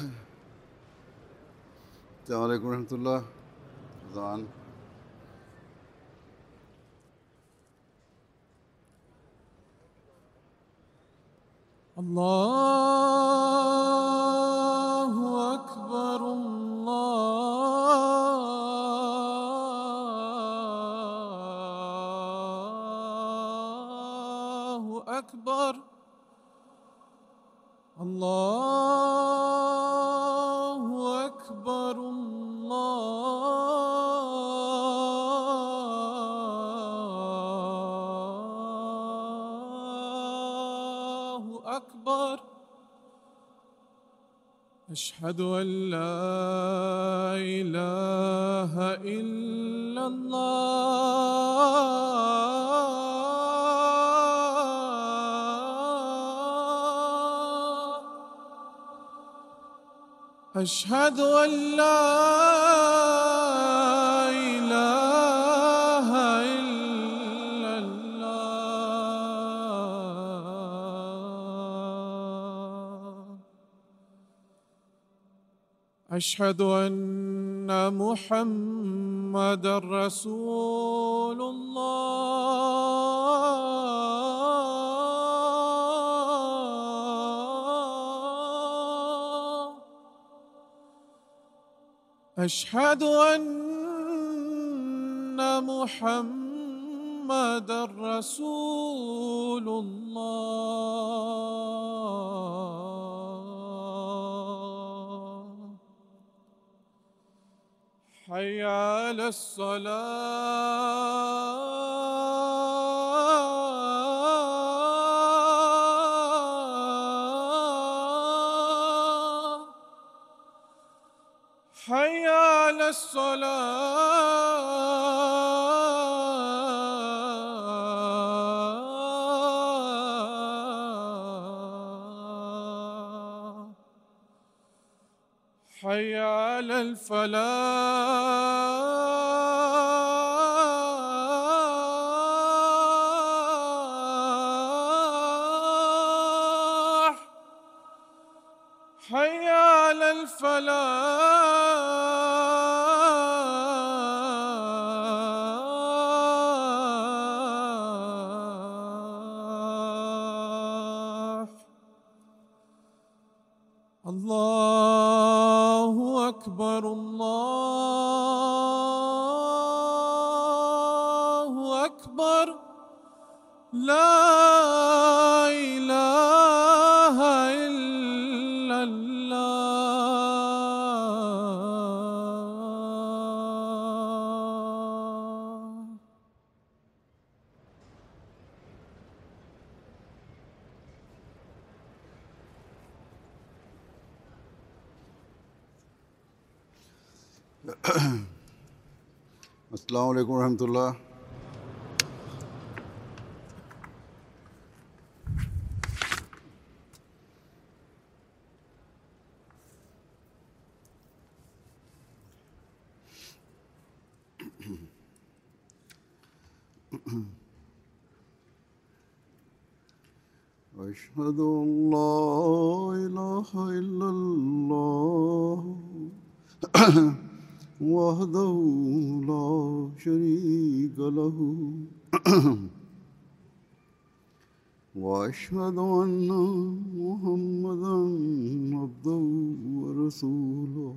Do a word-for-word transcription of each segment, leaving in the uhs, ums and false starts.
السلام عليكم ورحمة الله. رمضان الله أكبر الله أكبر الله أكبر الله أكبر أشهد أن لا إله إلا الله أشهد أن لا إله إلا الله أشهد أن محمدًا رسول الله أشهد أن محمدًا رسول الله حي على الصلاة حي على الصلاة حي على الفلاح حي على الفلاح الله أكبر الله أكبر لا إله إلا الله السلام عليكم ورحمة الله. أشهد أن لا إله إلا الله وحده لا شريك له وأشهد أن محمدًا عبده ورسوله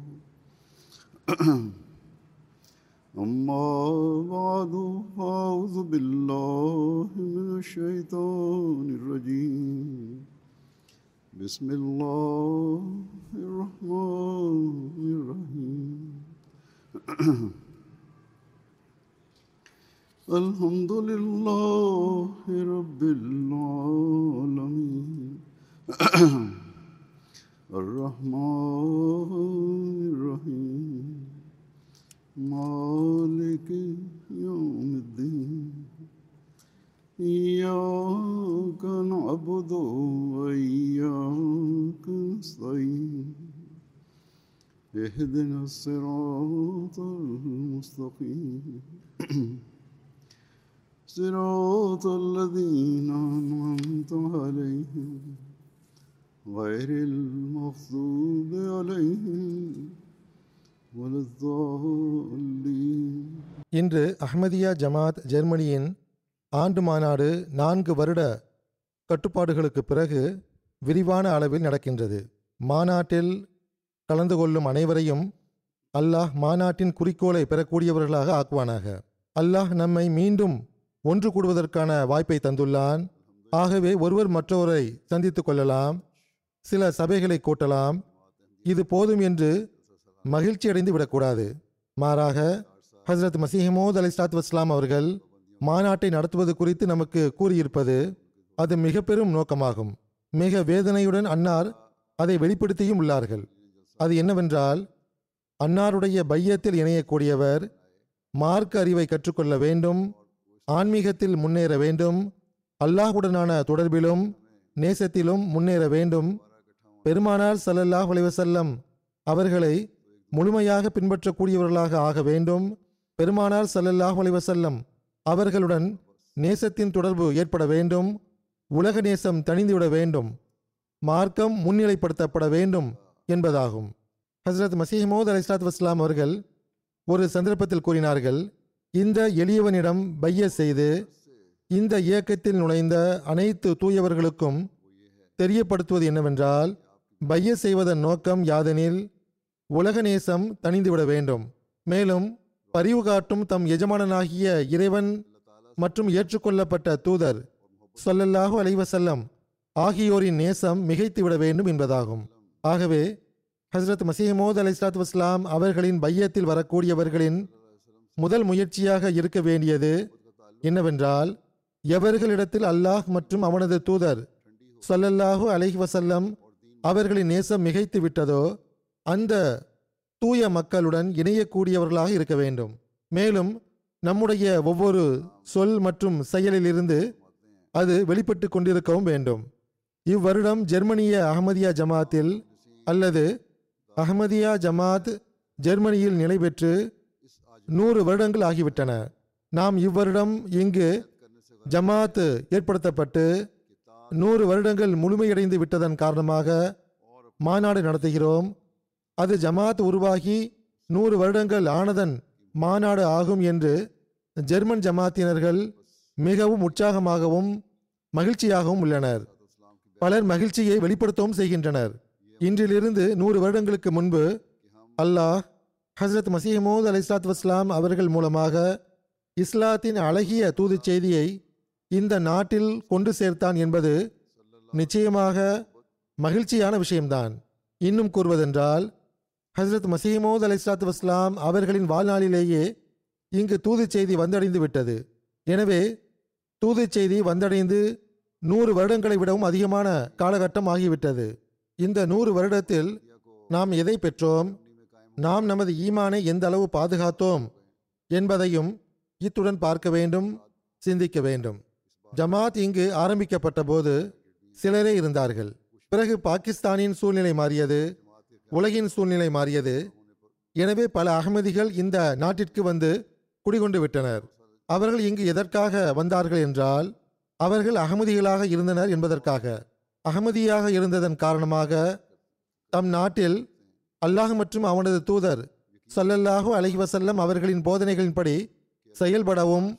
أما بعد أعوذ بالله من الشيطان الرجيم بسم الله الرحمن الرحيم الحمد لله رب العالمين الرحمن الرحيم مالك يوم الدين إياك نعبد وإياك نستعين اهدنا الصراط المستقيم صراط الذين أنعمت عليهم غير المغضوب عليهم ولا الضالين. இன்று அஹ்மதியா ஜமாத் ஜெர்மனியின் ஆண்டு மாநாடு நான்கு வருட கட்டுப்பாடுகளுக்கு பிறகு விரிவான அளவில் நடக்கின்றது. மாநாட்டில் கலந்து கொள்ளும் அனைவரையும் அல்லாஹ் மாநாட்டின் குறிக்கோளை பெறக்கூடியவர்களாக ஆக்குவானாக. அல்லாஹ் நம்மை மீண்டும் ஒன்று கூடுவதற்கான வாய்ப்பை தந்துள்ளான். ஆகவே ஒருவர் மற்றவரை சந்தித்து கொள்ளலாம், சில சபைகளை கூட்டலாம். இது போதும் என்று மகிழ்ச்சி அடைந்து விடக்கூடாது. மாறாக ஹசரத் மசீஹமோத் அலைஹிஸ்ஸலாத்து வஸ்ஸலாம் அவர்கள் மாநாட்டை நடத்துவது குறித்து நமக்கு கூறியிருப்பது அது மிக பெரும் நோக்கமாகும். மிக வேதனையுடன் அன்னார் அதை வெளிப்படுத்தியும் உள்ளார்கள். அது என்னவென்றால், அன்னாருடைய பையத்தில் இணையக்கூடியவர் மார்க்க அறிவை கற்றுக்கொள்ள வேண்டும், ஆன்மீகத்தில் முன்னேற வேண்டும், அல்லாஹுடனான தொடர்பிலும் நேசத்திலும் முன்னேற வேண்டும். பெருமானார் ஸல்லல்லாஹு அலைஹி வஸல்லம் அவர்களை முழுமையாக பின்பற்றக்கூடியவர்களாக ஆக வேண்டும். பெருமானார் ஸல்லல்லாஹு அலைஹி வஸல்லம் அவர்களுடன் நேசத்தின் தொடர்பு ஏற்பட வேண்டும். உலக நேசம் தணிந்துவிட வேண்டும். மார்க்கம் முன்னிலைப்படுத்தப்பட வேண்டும் என்பதாகும். ஹசரத் மசீஹ் மவ்ஊத் அலைஹிஸ்ஸலாத்து வஸ்ஸலாம் அவர்கள் ஒரு சந்தர்ப்பத்தில் கூறினார்கள், இந்த எளியவனிடம் பைய செய்து இந்த இயக்கத்தில் நுழைந்த அனைத்து தூயவர்களுக்கும் தெரியப்படுத்துவது என்னவென்றால், பைய செய்வதன் நோக்கம் யாதெனில் உலக நேசம் தணிந்துவிட வேண்டும். மேலும் பரிவு காட்டும் தம் எஜமானனாகிய இறைவன் மற்றும் ஏற்றுக்கொள்ளப்பட்ட தூதர் ஸல்லல்லாஹு அலைஹி வஸல்லம் ஆகியோரின் நேசம் மிகைத்து விட வேண்டும் என்பதாகும். ஆகவே ஹசரத் மசீஹ் மவ்ஊத் அலைஹிஸ்ஸலாத்து வஸ்ஸலாம் அவர்களின் பையத்தில் வரக்கூடியவர்களின் முதல் முயற்சியாக இருக்க வேண்டியது என்னவென்றால், எவர்களிடத்தில் அல்லாஹ் மற்றும் அவனது தூதர் ஸல்லல்லாஹு அலைஹி வஸல்லம் அவர்களின் நேசம் மிகைத்து விட்டதோ அந்த தூய மக்களுடன் இணையக்கூடியவர்களாக இருக்க வேண்டும். மேலும் நம்முடைய ஒவ்வொரு சொல் மற்றும் செயலிலிருந்து அது வெளிப்பட்டு கொண்டிருக்கவும் வேண்டும். இவ்வருடம் ஜெர்மனிய அஹ்மதியா ஜமாத்தில் அல்லது அஹ்மதியா ஜமாத் ஜெர்மனியில் நிலை பெற்று நூறு வருடங்கள் ஆகிவிட்டன. நாம் இவ்வருடம் இங்கு ஜமாத் ஏற்படுத்தப்பட்டு நூறு வருடங்கள் முழுமையடைந்து விட்டதன் காரணமாக மாநாடு நடத்துகிறோம். அது ஜமாத் உருவாகி நூறு வருடங்கள் ஆனதன் மாநாடு ஆகும் என்று ஜெர்மன் ஜமாத்தினர்கள் மிகவும் உற்சாகமாகவும் மகிழ்ச்சியாகவும் உள்ளனர். பலர் மகிழ்ச்சியை வெளிப்படுத்தவும் செய்கின்றனர். இன்றிலிருந்து நூறு வருடங்களுக்கு முன்பு அல்லாஹ் ஹசரத் மசீஹ் மவ்ஊத் அலைஹிஸ்ஸலாத்து வஸ்ஸலாம் அவர்கள் மூலமாக இஸ்லாத்தின் அழகிய தூது செய்தியை இந்த நாட்டில் கொண்டு சேர்த்தான் என்பது நிச்சயமாக மகிழ்ச்சியான விஷயம்தான். இன்னும் கூறுவதென்றால், ஹசரத் மசீஹ் மவ்ஊத் அலைஹிஸ்ஸலாத்து வஸ்ஸலாம் அவர்களின் வாழ்நாளிலேயே இங்கு தூது செய்தி வந்தடைந்து விட்டது. எனவே தூது செய்தி வந்தடைந்து நூறு வருடங்களை விடவும் அதிகமான காலகட்டம் ஆகிவிட்டது. இந்த நூறு வருடத்தில் நாம் எதை பெற்றோம், நாம் நமது ஈமானை எந்த அளவு பாதுகாத்தோம் என்பதையும் இத்துடன் பார்க்க வேண்டும், சிந்திக்க வேண்டும். ஜமாத் இங்கு ஆரம்பிக்கப்பட்ட போது சிலரே இருந்தார்கள். பிறகு பாகிஸ்தானின் சூழ்நிலை மாறியது, உலகின் சூழ்நிலை மாறியது. எனவே பல அஹ்மதிகள் இந்த நாட்டிற்கு வந்து குடிகொண்டு விட்டனர். அவர்கள் இங்கு எதற்காக வந்தார்கள் என்றால், அவர்கள் அஹ்மதிகளாக இருந்தனர் என்பதற்காக. அஹ்மதியாக இருந்ததன் காரணமாக தம் நாட்டில் அல்லாஹ் மற்றும் அவனது தூதர் ஸல்லல்லாஹு அலைஹி வஸல்லம் அவர்களின் போதனைகளின்படி செயல்படவும்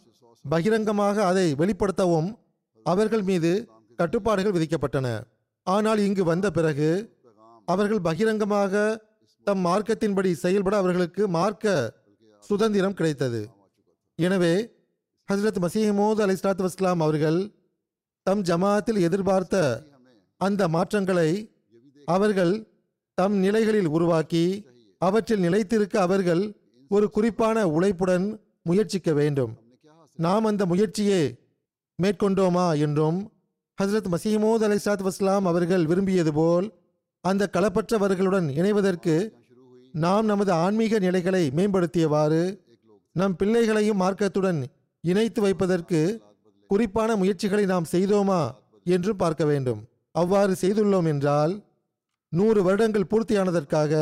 பகிரங்கமாக அதை வெளிப்படுத்தவும் அவர்கள் மீது கட்டுப்பாடுகள் விதிக்கப்பட்டன. ஆனால் இங்கு வந்த பிறகு அவர்கள் பகிரங்கமாக தம் மார்க்கத்தின்படி செயல்பட அவர்களுக்கு மார்க்க சுதந்திரம் கிடைத்தது. எனவே ஹசரத் மசீஹ் மவ்ஊத் அலைஹிஸ்ஸலாத்து வஸ்ஸலாம் அவர்கள் தம் ஜமாத்தில் எதிர்பார்த்த அந்த மாற்றங்களை அவர்கள் தம் நிலைகளில் உருவாக்கி அவற்றில் நிலைத்திருக்க அவர்கள் ஒரு குறிப்பான உழைப்புடன் முயற்சிக்க வேண்டும். நாம் அந்த முயற்சியை மேற்கொண்டோமா என்றும் ஹசரத் மசீஹ் மவ்ஊத் அலைஹிஸ்ஸலாத்து வஸ்ஸலாம் அவர்கள் விரும்பியது போல் அந்த களப்பற்றவர்களுடன் இணைவதற்கு நாம் நமது ஆன்மீக நிலைகளை மேம்படுத்தியவாறு நம் பிள்ளைகளையும் மார்க்கத்துடன் இணைத்து வைப்பதற்கு குறிப்பான முயற்சிகளை நாம் செய்தோமா என்று பார்க்க வேண்டும். அவ்வாறு செய்துள்ளோம் என்றால் நூறு வருடங்கள் பூர்த்தியானதற்காக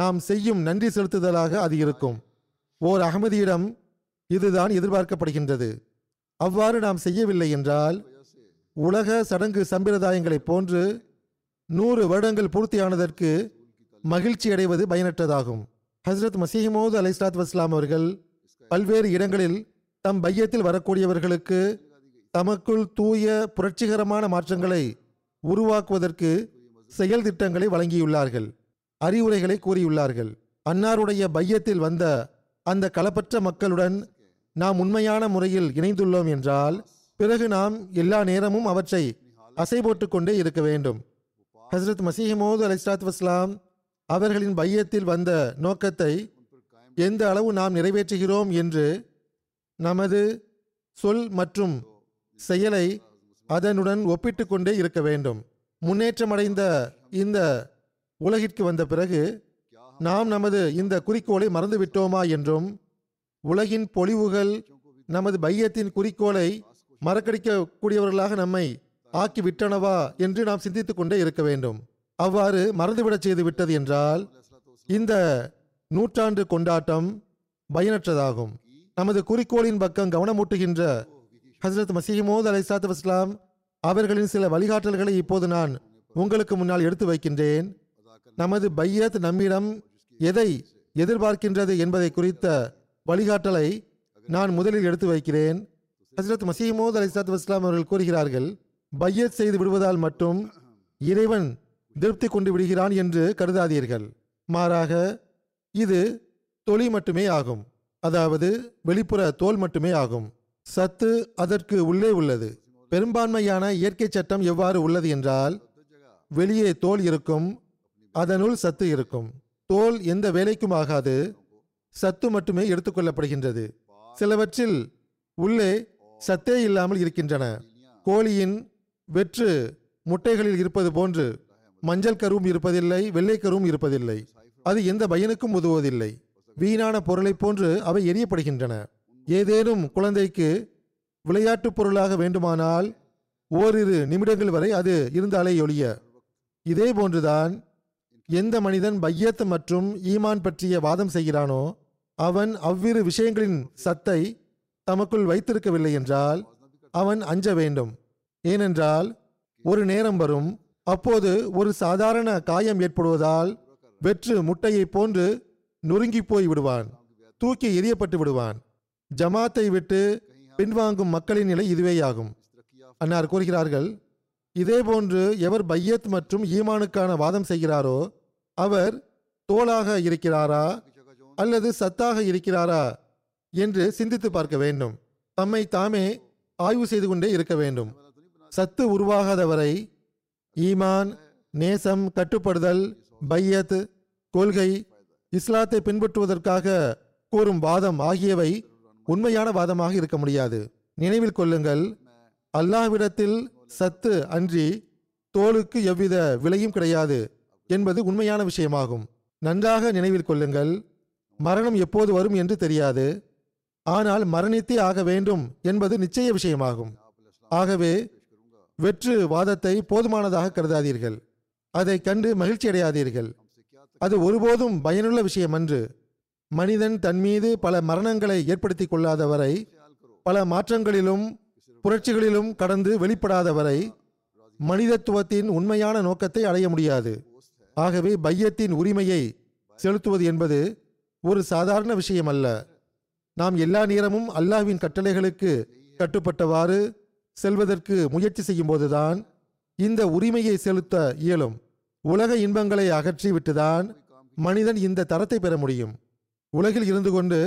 நாம் செய்யும் நன்றி செலுத்துதலாக அது இருக்கும். ஓர் அஹ்மதியிடம் இதுதான் எதிர்பார்க்கப்படுகின்றது. அவ்வாறு நாம் செய்யவில்லை என்றால் உலக சடங்கு சம்பிரதாயங்களைப் போன்று நூறு வருடங்கள் பூர்த்தியானதற்கு மகிழ்ச்சி அடைவது பயனற்றதாகும். ஹசரத் மசீஹ்மூது அலைஹிஸ்ஸலாத்து வஸ்ஸலாம் அவர்கள் பல்வேறு இடங்களில் தம் பையத்தில் வரக்கூடியவர்களுக்கு தமக்குள் தூய புரட்சிகரமான மாற்றங்களை உருவாக்குவதற்கு செயல் திட்டங்களை வழங்கியுள்ளார்கள், அறிவுரைகளை கூறியுள்ளார்கள். அன்னாருடைய பையத்தில் வந்த அந்த களப்பற்ற மக்களுடன் நாம் உண்மையான முறையில் இணைந்துள்ளோம் என்றால் பிறகு நாம் எல்லா நேரமும் அவற்றை அசை போட்டு கொண்டே இருக்க வேண்டும். ஹசரத் மசீஹ்மூது அலைஹிஸ்ஸலாத்து வஸ்ஸலாம் அவர்களின் பையத்தில் வந்த நோக்கத்தை எந்த அளவு நாம் நிறைவேற்றுகிறோம் என்று நமது சொல் மற்றும் செயலை அதனுடன் ஒப்பிட்டு கொண்டே இருக்க வேண்டும். முன்னேற்றமடைந்த இந்த உலகிற்கு வந்த பிறகு நாம் நமது இந்த குறிக்கோளை மறந்துவிட்டோமா என்றும், உலகின் பொலிவுகள் நமது பையத்தின் குறிக்கோளை மறக்கடிக்கக்கூடியவர்களாக நம்மை ஆக்கிவிட்டனவா என்று நாம் சிந்தித்து கொண்டே இருக்க வேண்டும். அவ்வாறு மறந்துவிடச் செய்து விட்டது என்றால் இந்த நூற்றாண்டு கொண்டாட்டம் பயனற்றதாகும். நமது குறிக்கோளின் பக்கம் கவனமூட்டுகின்ற ஹசரத் மசீஹ்மூது அலைஹிஸ்ஸலாத்து வஸ்ஸலாம் அவர்களின் சில வழிகாட்டல்களை இப்போது நான் உங்களுக்கு முன்னால் எடுத்து வைக்கின்றேன். நமது பையத் நம்மிடம் எதை எதிர்பார்க்கின்றது என்பதை குறித்த வழிகாட்டலை நான் முதலில் எடுத்து வைக்கிறேன். ஹசரத் மசீஹ்மூது அலைஹிஸ்ஸலாத்து வஸ்ஸலாம் அவர்கள் கூறுகிறார்கள், பையத் செய்து விடுவதால் மட்டும் இறைவன் திருப்தி கொண்டு விடுகிறான் என்று கருதாதீர்கள். மாறாக இது தொலி மட்டுமே ஆகும், அதாவது வெளிப்புற தோல் மட்டுமே ஆகும். சத்து அதற்கு உள்ளே உள்ளது. பெரும்பான்மையான இயற்கை சட்டம் எவ்வாறு உள்ளது என்றால், வெளியே தோல் இருக்கும், அதனுள் சத்து இருக்கும். தோல் எந்த வேலைக்கும் ஆகாது, சத்து மட்டுமே எடுத்துக்கொள்ளப்படுகின்றது. சிலவற்றில் உள்ளே சத்தே இல்லாமல் இருக்கின்றன. கோழியின் வெற்று முட்டைகளில் இருப்பது போன்று மஞ்சள் கருவும் இருப்பதில்லை, வெள்ளைக்கருவும் இருப்பதில்லை. அது எந்த பயனுக்கும் உதவுவதில்லை. வீணான பொருளை போன்று அவை எரியப்படுகின்றன. ஏதேனும் குழந்தைக்கு விளையாட்டு பொருளாக வேண்டுமானால் ஓரிரு நிமிடங்கள் வரை அது இருந்தாலே ஒழிய, இதே போன்றுதான் எந்த மனிதன் பையத் மற்றும் ஈமான் பற்றிய வாதம் செய்கிறானோ அவன் அவ்விரு விஷயங்களின் சத்தை தமக்குள் வைத்திருக்கவில்லை என்றால் அவன் அஞ்ச வேண்டும். ஏனென்றால் ஒரு நேரம் வரும், அப்போது ஒரு சாதாரண காயம் ஏற்படுவதால் வெற்று முட்டையை போன்று நொறுங்கி போய் விடுவான், தூக்கி எரியப்பட்டு விடுவான். ஜமாத்தை விட்டு பின்வாங்கும் மக்களின் நிலை இதுவேயாகும். அன்னார் கூறுகிறார்கள், இதேபோன்று எவர் பையத் மற்றும் ஈமானுக்கான வாதம் செய்கிறாரோ அவர் தோலாக இருக்கிறாரா அல்லது சத்தாக இருக்கிறாரா என்று சிந்தித்து பார்க்க வேண்டும். தம்மை தாமே ஆய்வு செய்து கொண்டே இருக்க வேண்டும். சத்து உருவாகாதவரை ஈமான், நேசம், கட்டுப்படுதல், பையத், கொள்கை, இஸ்லாத்தை பின்பற்றுவதற்காக கூறும் வாதம் ஆகியவை உண்மையான வாதமாக இருக்க முடியாது. நினைவில் கொள்ளுங்கள், அல்லாஹ்விடத்தில் சத்து அன்றி தோலுக்கு எவ்வித விலையும் கிடையாது என்பது உண்மையான விஷயமாகும். நன்றாக நினைவில் கொள்ளுங்கள், மரணம் எப்போது வரும் என்று தெரியாது, ஆனால் மரணித்தே ஆக வேண்டும் என்பது நிச்சய விஷயமாகும். ஆகவே வெற்று வாதத்தை போதுமானதாக கருதாதீர்கள், அதை கண்டு மகிழ்ச்சி அடையாதீர்கள். அது ஒருபோதும் பயனுள்ள விஷயம் அன்று. மனிதன் தன்மீது பல மரணங்களை ஏற்படுத்தி கொள்ளாதவரை, பல மாற்றங்களிலும் புரட்சிகளிலும் கடந்து வெளிப்படாதவரை மனிதத்துவத்தின் உண்மையான நோக்கத்தை அடைய முடியாது. ஆகவே பையத்தின் உரிமையை செலுத்துவது என்பது ஒரு சாதாரண விஷயம் அல்ல. நாம் எல்லா நேரமும் அல்லாஹ்வின் கட்டளைகளுக்கு கட்டுப்பட்டவாறு செல்வதற்கு முயற்சி செய்யும் போதுதான் இந்த உரிமையை செலுத்த இயலும். உலக இன்பங்களை அகற்றி விட்டுதான் மனிதன் இந்த தரத்தை பெற முடியும். உலகில் இருந்து கொண்டு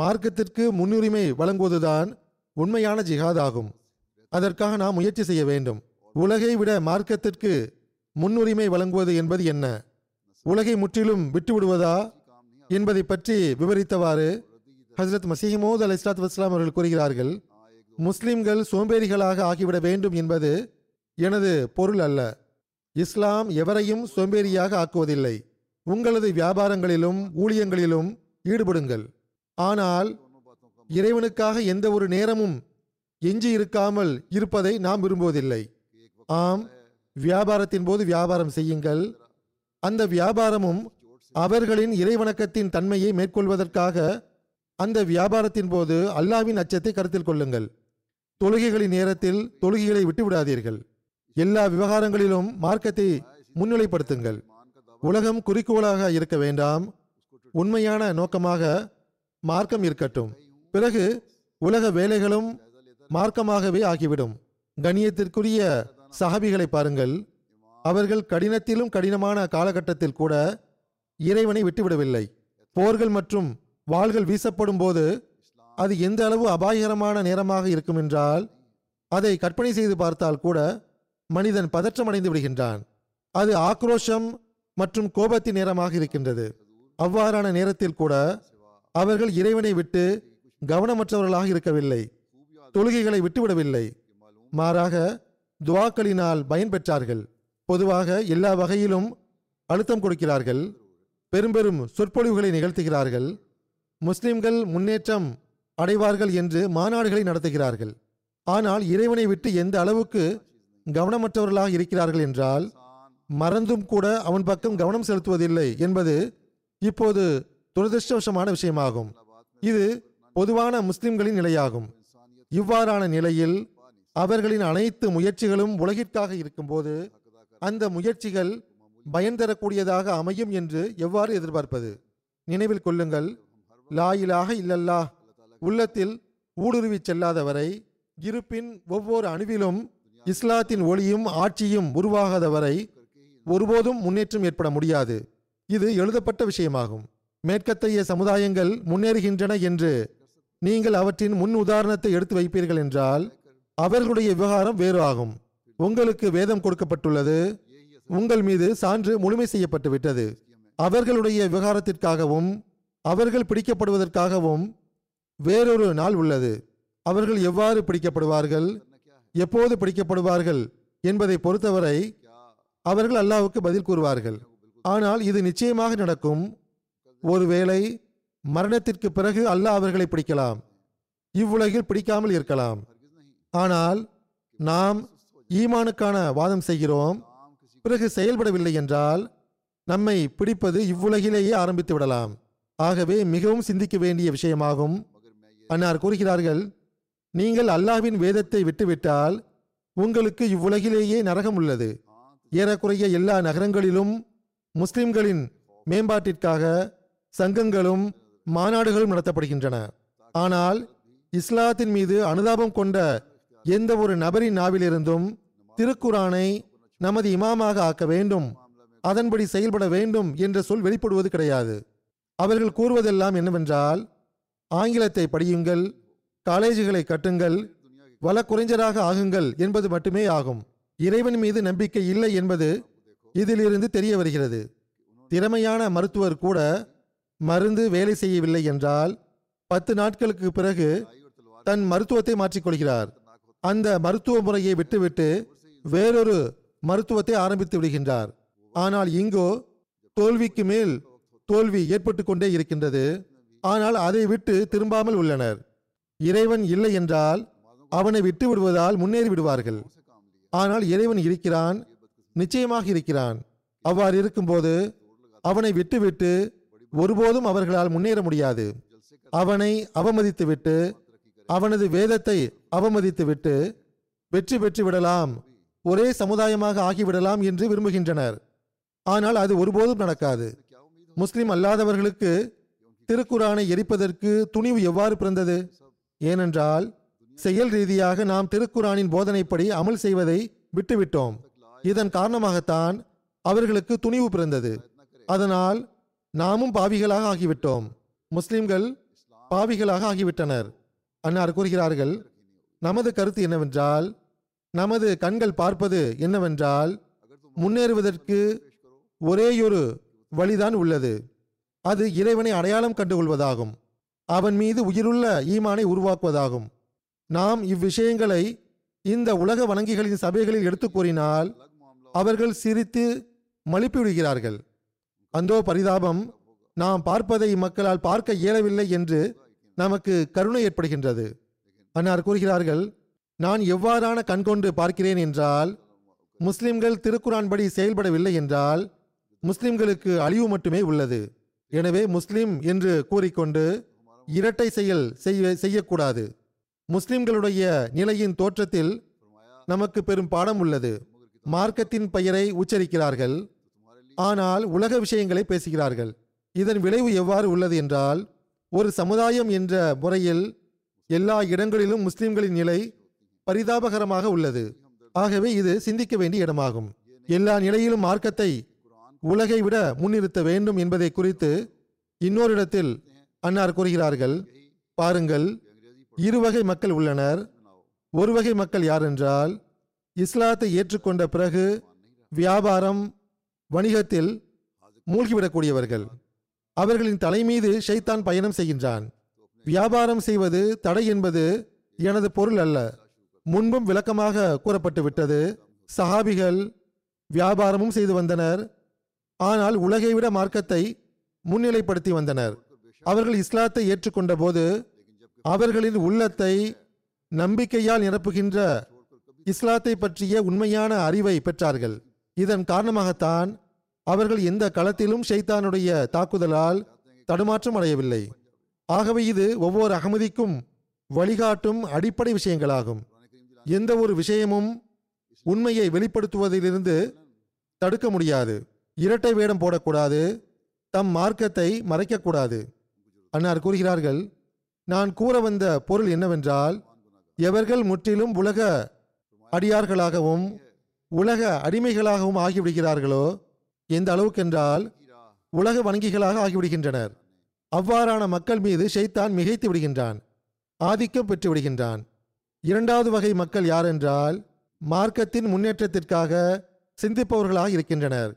மார்க்கத்திற்கு முன்னுரிமை வழங்குவதுதான் உண்மையான ஜிஹாத் ஆகும். அதற்காக நாம் முயற்சி செய்ய வேண்டும். உலகை விட மார்க்கத்திற்கு முன்னுரிமை வழங்குவது என்பது என்ன? உலகை முற்றிலும் விட்டுவிடுவதா என்பதை பற்றி விவரித்தவாறு ஹசரத் மசீஹ்மூது அலைஹிஸ்ஸலாத்து வஸ்ஸலாம் அவர்கள் கூறுகிறார்கள், முஸ்லிம்கள் சோம்பேறிகளாக ஆகிவிட வேண்டும் என்பது எனது பொருள் அல்ல. இஸ்லாம் எவரையும் சோம்பேறியாக ஆக்குவதில்லை. உங்களது வியாபாரங்களிலும் ஊழியங்களிலும் ஈடுபடுங்கள், ஆனால் இறைவனுக்காக எந்த ஒரு நேரமும் எஞ்சி இருக்காமல் இருப்பதை நாம் விரும்புவதில்லை. ஆம், வியாபாரத்தின் போது வியாபாரம் செய்யுங்கள். அந்த வியாபாரமும் அவர்களின் இறைவணக்கத்தின் தன்மையை மேற்கொள்வதற்காக அந்த வியாபாரத்தின் போது அல்லாஹ்வின் அச்சத்தை கருத்தில் கொள்ளுங்கள். தொழுகைகளின் நேரத்தில் தொழுகைகளை விட்டுவிடாதீர்கள். எல்லா விவகாரங்களிலும் மார்க்கத்தை முன்னிலைப்படுத்துங்கள். உலகம் குறிக்கோளாக இருக்க வேண்டாம், உண்மையான நோக்கமாக மார்க்கம் இருக்கட்டும். பிறகு உலக வேலைகளும் மார்க்கமாகவே ஆகிவிடும். கண்ணியத்திற்குரிய சஹாபிகளை பாருங்கள், அவர்கள் கடினத்திலும் கடினமான காலகட்டத்தில் கூட இறைவனை விட்டுவிடவில்லை. போர்கள் மற்றும் வாள்கள் வீசப்படும் போது அது எந்த அளவு அபாயகரமான நேரமாக இருக்கும் என்றால் அதை கற்பனை செய்து பார்த்தால் கூட மனிதன் பதற்றமடைந்து விடுகின்றான். அது ஆக்ரோஷம் மற்றும் கோபத்தின் நேரமாக இருக்கின்றது. அவ்வாறான நேரத்தில் கூட அவர்கள் இறைவனை விட்டு கவனமற்றவர்களாக இருக்கவில்லை, தொழுகைகளை விட்டுவிடவில்லை, மாறாக துவாக்களினால் பயன்பெற்றார்கள். பொதுவாக எல்லா வகையிலும் அழுத்தம் கொடுக்கிறார்கள், பெரும்பெரும் சொற்பொழிவுகளை நிகழ்த்துகிறார்கள், முஸ்லிம்கள் முன்னேற்றம் அடைவார்கள் என்று மாநாடுகளை நடத்துகிறார்கள். ஆனால் இறைவனை விட்டு எந்த அளவுக்கு கவனமற்றவர்களாக இருக்கிறார்கள் என்றால் மறந்தும் கூட அவன் பக்கம் கவனம் செலுத்துவதில்லை என்பது இப்போது துரதிருஷ்டவசமான விஷயமாகும். இது பொதுவான முஸ்லிம்களின் நிலையாகும். இவ்வாறான நிலையில் அவர்களின் அனைத்து முயற்சிகளும் உலகிற்காக இருக்கும்போது அந்த முயற்சிகள் பயன் தரக்கூடியதாக அமையும் என்று எவ்வாறு எதிர்பார்ப்பது? நினைவில் கொள்ளுங்கள், லா இலாஹ இல்லல்லாஹ் உள்ளத்தில் ஊடுருவி செல்லாதவரை, இருப்பின் ஒவ்வொரு அணுவிலும் இஸ்லாத்தின் ஒளியும் ஆட்சியும் உருவாகாதவரை ஒருபோதும் முன்னேற்றம் ஏற்பட முடியாது. இது எழுதப்பட்ட விஷயமாகும். மேற்கத்தைய சமுதாயங்கள் முன்னேறுகின்றன என்று நீங்கள் அவற்றின் முன் உதாரணத்தை எடுத்து வைப்பீர்கள் என்றால் அவர்களுடைய விவகாரம் வேறு ஆகும். உங்களுக்கு வேதம் கொடுக்கப்பட்டுள்ளது, உங்கள் மீது சான்று முழுமை செய்யப்பட்டு விட்டது. அவர்களுடைய விவகாரத்திற்காகவும் அவர்கள் பிடிக்கப்படுவதற்காகவும் வேறொரு நாள் உள்ளது. அவர்கள் எவ்வாறு பிடிக்கப்படுவார்கள், எப்போது பிடிக்கப்படுவார்கள் என்பதை பொறுத்தவரை அவர்கள் அல்லாஹ்வுக்கு பதில் கூறுவார்கள். ஆனால் இது நிச்சயமாக நடக்கும். ஒருவேளை மரணத்திற்கு பிறகு அல்லாஹ் அவர்களை பிடிக்கலாம், இவ்வுலகில் பிடிக்காமல் இருக்கலாம். ஆனால் நாம் ஈமானுக்கான வாதம் செய்கிறோம், பிறகு செயல்படவில்லை என்றால் நம்மை பிடிப்பது இவ்வுலகிலேயே ஆரம்பித்து விடலாம். ஆகவே மிகவும் சிந்திக்க வேண்டிய விஷயமாகும். அன்னார் கூறுகிறார்கள், நீங்கள் அல்லாஹ்வின் வேதத்தை விட்டுவிட்டால் உங்களுக்கு இவ்வுலகிலேயே நரகம் உள்ளது. ஏறக்குறைய எல்லா நகரங்களிலும் முஸ்லிம்களின் மேம்பாட்டிற்காக சங்கங்களும் மாநாடுகளும் நடத்தப்படுகின்றன. ஆனால் இஸ்லாத்தின் மீது அனுதாபம் கொண்ட எந்த ஒரு நபரின் நாவிலிருந்தும் திருக்குரானை நமது இமாமாக ஆக்க வேண்டும், அதன்படி செயல்பட வேண்டும் என்ற சொல் வெளிப்படுவது கிடையாது. அவர்கள் கூறுவதெல்லாம் என்னவென்றால், ஆங்கிலத்தை படியுங்கள், காலேஜுகளை கட்டுங்கள், வழக்குரைஞராக ஆகுங்கள் என்பது மட்டுமே ஆகும். இறைவன் மீது நம்பிக்கை இல்லை என்பது இதிலிருந்து தெரிய வருகிறது. திறமையான மருத்துவர் கூட மருந்து வேலை செய்யவில்லை என்றால் பத்து நாட்களுக்கு பிறகு தன் மருத்துவத்தை மாற்றிக்கொள்கிறார். அந்த மருத்துவ முறையை விட்டுவிட்டு வேறொரு மருத்துவத்தை ஆரம்பித்து விடுகின்றார். ஆனால் இங்கோ தோல்விக்கு மேல் தோல்வி ஏற்பட்டு கொண்டே இருக்கின்றது. ஆனால் அதை விட்டு திரும்பாமல் உள்ளனர். இறைவன் இல்லை என்றால் அவனை விட்டு விடுவதால் முன்னேறி விடுவார்கள். ஆனால் இறைவன் இருக்கிறான், நிச்சயமாக இருக்கிறான். அவ்வாறு இருக்கும்போது அவனை விட்டுவிட்டு ஒருபோதும் அவர்களால் முன்னேற முடியாது. அவனை அவமதித்துவிட்டு அவனது வேதத்தை அவமதித்துவிட்டு வெற்றி பெற்று விடலாம், ஒரே சமுதாயமாக ஆகிவிடலாம் என்று விரும்புகின்றனர். ஆனால் அது ஒருபோதும் நடக்காது. முஸ்லிம் அல்லாதவர்களுக்கு திருக்குரானை எரிப்பதற்கு துணிவு எவ்வாறு பிறந்தது? ஏனென்றால் செயல் ரீதியாக நாம் திருக்குரானின் போதனைப்படி அமல் செய்வதை விட்டுவிட்டோம். இதன் காரணமாகத்தான் அவர்களுக்கு துணிவு பிறந்தது. அதனால் நாமும் பாவிகளாக ஆகிவிட்டோம். முஸ்லிம்கள் பாவிகளாக ஆகிவிட்டனர். அன்னார் கூறுகிறார்கள், நமது கருத்து என்னவென்றால், நமது கண்கள் பார்ப்பது என்னவென்றால், முன்னேறுவதற்கு ஒரேயொரு வழிதான் உள்ளது. அது இறைவனை அடையாளம் கண்டுகொள்வதாகும், அவன் மீது உயிருள்ள ஈமானை உருவாக்குவதாகும். நாம் இவ்விஷயங்களை இந்த உலக வணங்கிகளின் சபைகளில் எடுத்து கூறினால் அவர்கள் சிரித்து மழுப்பி விடுகிறார்கள். அந்தோ பரிதாபம், நாம் பார்ப்பதை மக்களால் பார்க்க இயலவில்லை என்று நமக்கு கருணை ஏற்படுகின்றது. அன்னார் கூறுகிறார்கள், நான் எவ்வாறான கண்கொண்டு பார்க்கிறேன் என்றால், முஸ்லிம்கள் திருக்குரான்படி செயல்படவில்லை என்றால் முஸ்லிம்களுக்கு அழிவு மட்டுமே உள்ளது. எனவே முஸ்லிம் என்று கூறிக்கொண்டு இரட்டை செயல் செய்யக்கூடாது. முஸ்லிம்களுடைய நிலையின் தோற்றத்தில் நமக்கு பெரும் பாடம் உள்ளது. மார்க்கத்தின் பெயரை உச்சரிக்கிறார்கள், ஆனால் உலக விஷயங்களை பேசுகிறார்கள். இதன் விளைவு எவ்வாறு உள்ளது என்றால், ஒரு சமுதாயம் என்ற முறையில் எல்லா இடங்களிலும் முஸ்லிம்களின் நிலை பரிதாபகரமாக உள்ளது. ஆகவே இது சிந்திக்க வேண்டிய இடமாகும். எல்லா நிலையிலும் மார்க்கத்தை உலகை விட முன்னிறுத்த வேண்டும் என்பதை குறித்து இன்னொரு இடத்தில் அன்னார் கூறுகிறார்கள், பாருங்கள், இருவகை மக்கள் உள்ளனர். ஒரு வகை மக்கள் யாரென்றால், இஸ்லாத்தை ஏற்றுக்கொண்ட பிறகு வியாபாரம் வணிகத்தில் மூழ்கிவிடக்கூடியவர்கள். அவர்களின் தலைமீது ஷைத்தான் பயணம் செய்கின்றான். வியாபாரம் செய்வது தடை என்பது எனது பொருள் அல்ல. முன்பும் விளக்கமாக கூறப்பட்டு விட்டது. சஹாபிகள் வியாபாரமும் செய்து வந்தனர், ஆனால் உலகை விட மார்க்கத்தை முன்னிலைப்படுத்தி வந்தனர். அவர்கள் இஸ்லாத்தை ஏற்றுக்கொண்ட போது அவர்களின் உள்ளத்தை நம்பிக்கையால் நிரப்புகின்ற இஸ்லாத்தை பற்றிய உண்மையான அறிவை பெற்றார்கள். இதன் காரணமாகத்தான் அவர்கள் எந்த களத்திலும் ஷைத்தானுடைய தாக்குதலால் தடுமாற்றம் அடையவில்லை. ஆகவே இது ஒவ்வொரு அகமதிக்கும் வழிகாட்டும் அடிப்படை விஷயங்களாகும். எந்த ஒரு விஷயமும் உண்மையை வெளிப்படுத்துவதிலிருந்து தடுக்க முடியாது. இரட்டை வேடம் போடக்கூடாது, தம் மார்க்கத்தை மறைக்கக்கூடாது. அன்னார் கூறுகிறார்கள், நான் கூற வந்த பொருள் என்னவென்றால், எவர்கள் முற்றிலும் உலக அடியார்களாகவும் உலக அடிமைகளாகவும் ஆகிவிடுகிறார்களோ, எந்த அளவுக்கென்றால் உலக வணங்கிகளாக ஆகிவிடுகின்றனர். அவ்வாறான மக்கள் மீது ஷைத்தான் மிகைத்து விடுகின்றான், ஆதிக்கம் பெற்று விடுகின்றான். இரண்டாவது வகை மக்கள் யாரென்றால், மார்க்கத்தின் முன்னேற்றத்திற்காக சிந்திப்பவர்களாக இருக்கின்றனர்.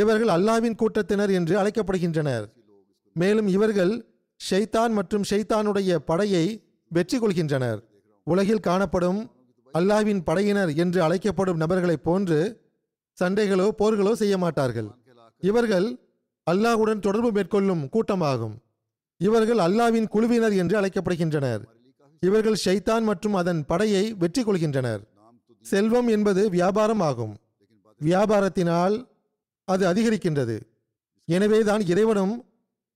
இவர்கள் அல்லாவின் கூட்டத்தினர் என்று அழைக்கப்படுகின்றனர். மேலும் இவர்கள் ஷைத்தான் மற்றும் ஷைத்தானுடைய படையை வெற்றி கொள்கின்றனர். உலகில் காணப்படும் அல்லாவின் படையினர் என்று அழைக்கப்படும் நபர்களைப் போன்று சண்டைகளோ போர்களோ செய்ய மாட்டார்கள். இவர்கள் அல்லாஹ்வுடன் தொடர்பு மேற்கொள்ளும் கூட்டமாகும். இவர்கள் அல்லாவின் குழுவினர் என்று அழைக்கப்படுகின்றனர். இவர்கள் ஷைத்தான் மற்றும் அதன் படையை வெற்றி கொள்கின்றனர். செல்வம் என்பது வியாபாரம் ஆகும். வியாபாரத்தினால் அது அதிகரிக்கின்றது. எனவேதான் இறைவனும்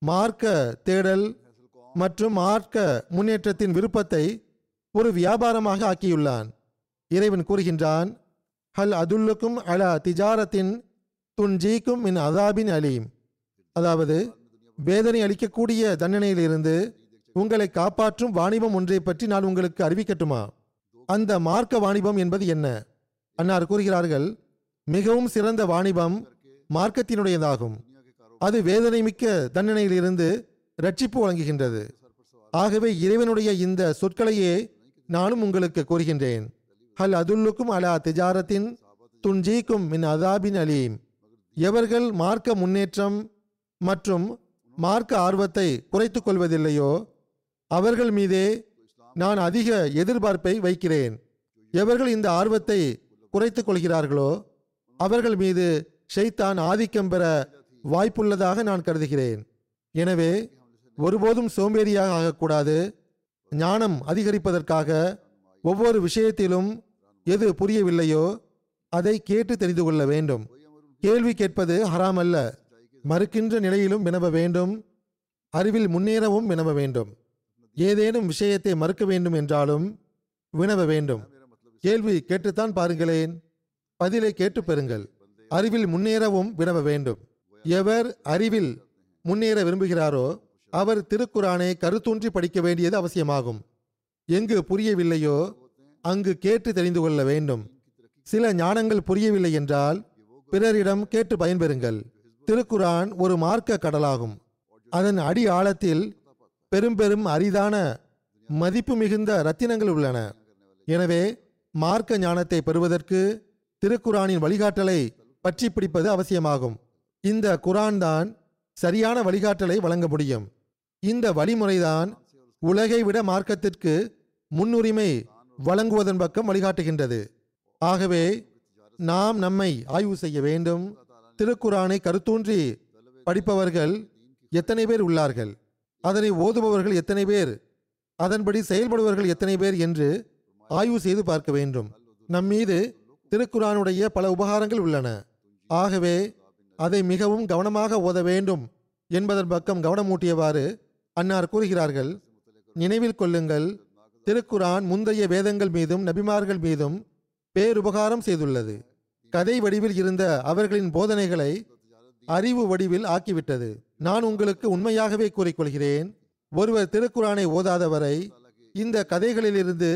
மார்க்க தேடல் மற்றும் மார்க்க முன்னேற்றத்தின் விருப்பத்தை ஒரு வியாபாரமாக ஆக்கியுள்ளான். இறைவன் கூறுகின்றான், ஹல் அதுல்லுக்கும் அலா திஜாரத்தின் துன்ஜீக்கும் மின் அதாபின் அலீம். அதாவது, வேதனை அளிக்கக்கூடிய தண்டனையிலிருந்து உங்களை காப்பாற்றும் வாணிபம் ஒன்றை பற்றி நான் உங்களுக்கு அறிவிக்கட்டுமா? அந்த மார்க்க வாணிபம் என்பது என்ன? அன்னார் கூறுகிறார்கள், மிகவும் சிறந்த வாணிபம் மார்க்கத்தினுடையதாகும். அது வேதனை மிக்க தண்டனையிலிருந்து இரட்சிப்பு வழங்குகின்றது. ஆகவே இறைவனுடைய இந்த சொற்களையே நானும் உங்களுக்கு கூறுகின்றேன். ஹல் அதுல்லுக்கும் அலா திஜாரத்தின் துன்ஜீக்கும் மின் அதாபின் அலீம். எவர்கள் மார்க்க முன்னேற்றம் மற்றும் மார்க்க ஆர்வத்தை குறைத்து கொள்வதில்லையோ அவர்கள் மீதே நான் அதிக எதிர்பார்ப்பை வைக்கிறேன். எவர்கள் இந்த ஆர்வத்தை குறைத்து கொள்கிறார்களோ அவர்கள் மீது ஷைத்தான் ஆதிக்கம் பெற வாய்ப்புள்ளதாக நான் கருதுகிறேன். எனவே ஒருபோதும் சோம்பேறியாக ஆகக்கூடாது. ஞானம் அதிகரிப்பதற்காக ஒவ்வொரு விஷயத்திலும் எது புரியவில்லையோ அதை கேட்டு தெரிந்து கொள்ள வேண்டும். கேள்வி கேட்பது ஹராம் அல்ல. மறுக்கின்ற நிலையிலும் வினவ வேண்டும், அறிவில் முன்னேறவும் வினவ வேண்டும். ஏதேனும் விஷயத்தை மறுக்க வேண்டும் என்றாலும் வினவ வேண்டும். கேள்வி கேட்டுத்தான் பாருங்களேன், பதிலை கேட்டு பெறுங்கள். அறிவில் முன்னேறவும் வினவ வேண்டும். எவர் அறிவில் முன்னேற விரும்புகிறாரோ அவர் திருக்குரானை கருத்தூன்றி படிக்க வேண்டியது அவசியமாகும். எங்கு புரியவில்லையோ அங்கு கேட்டு தெரிந்து கொள்ள வேண்டும். சில ஞானங்கள் புரியவில்லை என்றால் பிறரிடம் கேட்டு பயன்பெறுங்கள். திருக்குரான் ஒரு மார்க்க கடலாகும். அதன் அடி ஆழத்தில் பெரும் பெரும் அரிதான மதிப்பு மிகுந்த இரத்தினங்கள் உள்ளன. எனவே மார்க்க ஞானத்தை பெறுவதற்கு திருக்குரானின் வழிகாட்டலை பற்றி பிடிப்பது அவசியமாகும். இந்த குரான் தான் சரியான வழிகாட்டலை வழங்க முடியும். இந்த வழிமுறைதான் உலகை விட மார்க்கத்திற்கு முன்னுரிமை வழங்குவதன் பக்கம் வழிகாட்டுகின்றது. ஆகவே நாம் நம்மை ஆய்வு செய்ய வேண்டும். திருக்குரானை கருத்தூன்றி படிப்பவர்கள் எத்தனை பேர் உள்ளார்கள், அதனை ஓதுபவர்கள் எத்தனை பேர், அதன்படி செயல்படுபவர்கள் எத்தனை பேர் என்று ஆய்வு செய்து பார்க்க வேண்டும். நம்மீது திருக்குரானுடைய பல உபகாரங்கள் உள்ளன. ஆகவே அதை மிகவும் கவனமாக ஓத வேண்டும் என்பதன் பக்கம் கவனமூட்டியவாறு அன்னார் கூறுகிறார்கள், நினைவில் கொள்ளுங்கள், திருக்குரான் முந்தைய வேதங்கள் மீதும் நபிமார்கள் மீதும் பேருபகாரம் செய்துள்ளது. கதை வடிவில் இருந்த அவர்களின் போதனைகளை அறிவு வடிவில் ஆக்கிவிட்டது. நான் உங்களுக்கு உண்மையாகவே கூறிக்கொள்கிறேன், ஒருவர் திருக்குரானை ஓதாதவரை இந்த கதைகளிலிருந்து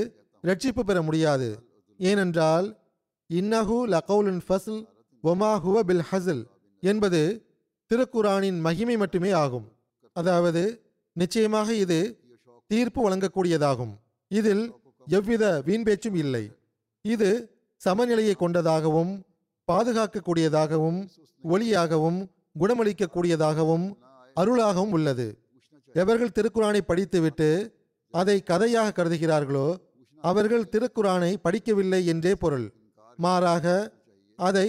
ரட்சிப்பு பெற முடியாது. ஏனென்றால் இன்னஹு லகவுலுன் ஃபஸ்ல் ஒமா ஹுவ பில் ஹஸ்ல் என்பது திருக்குரானின் மகிமை மட்டுமே ஆகும். அதாவது நிச்சயமாக இது தீர்ப்பு வழங்கக்கூடியதாகும். இதில் எவ்வித வீண்பேச்சும் இல்லை. இது சமநிலையை கொண்டதாகவும் பாதுகாக்கக்கூடியதாகவும் ஒளியாகவும் குணமளிக்கக்கூடியதாகவும் அருளாகவும் உள்ளது. எவர்கள் திருக்குரானை படித்துவிட்டு அதை கதையாக கருதுகிறார்களோ அவர்கள் திருக்குரானை படிக்கவில்லை என்றே பொருள். மாறாக அதை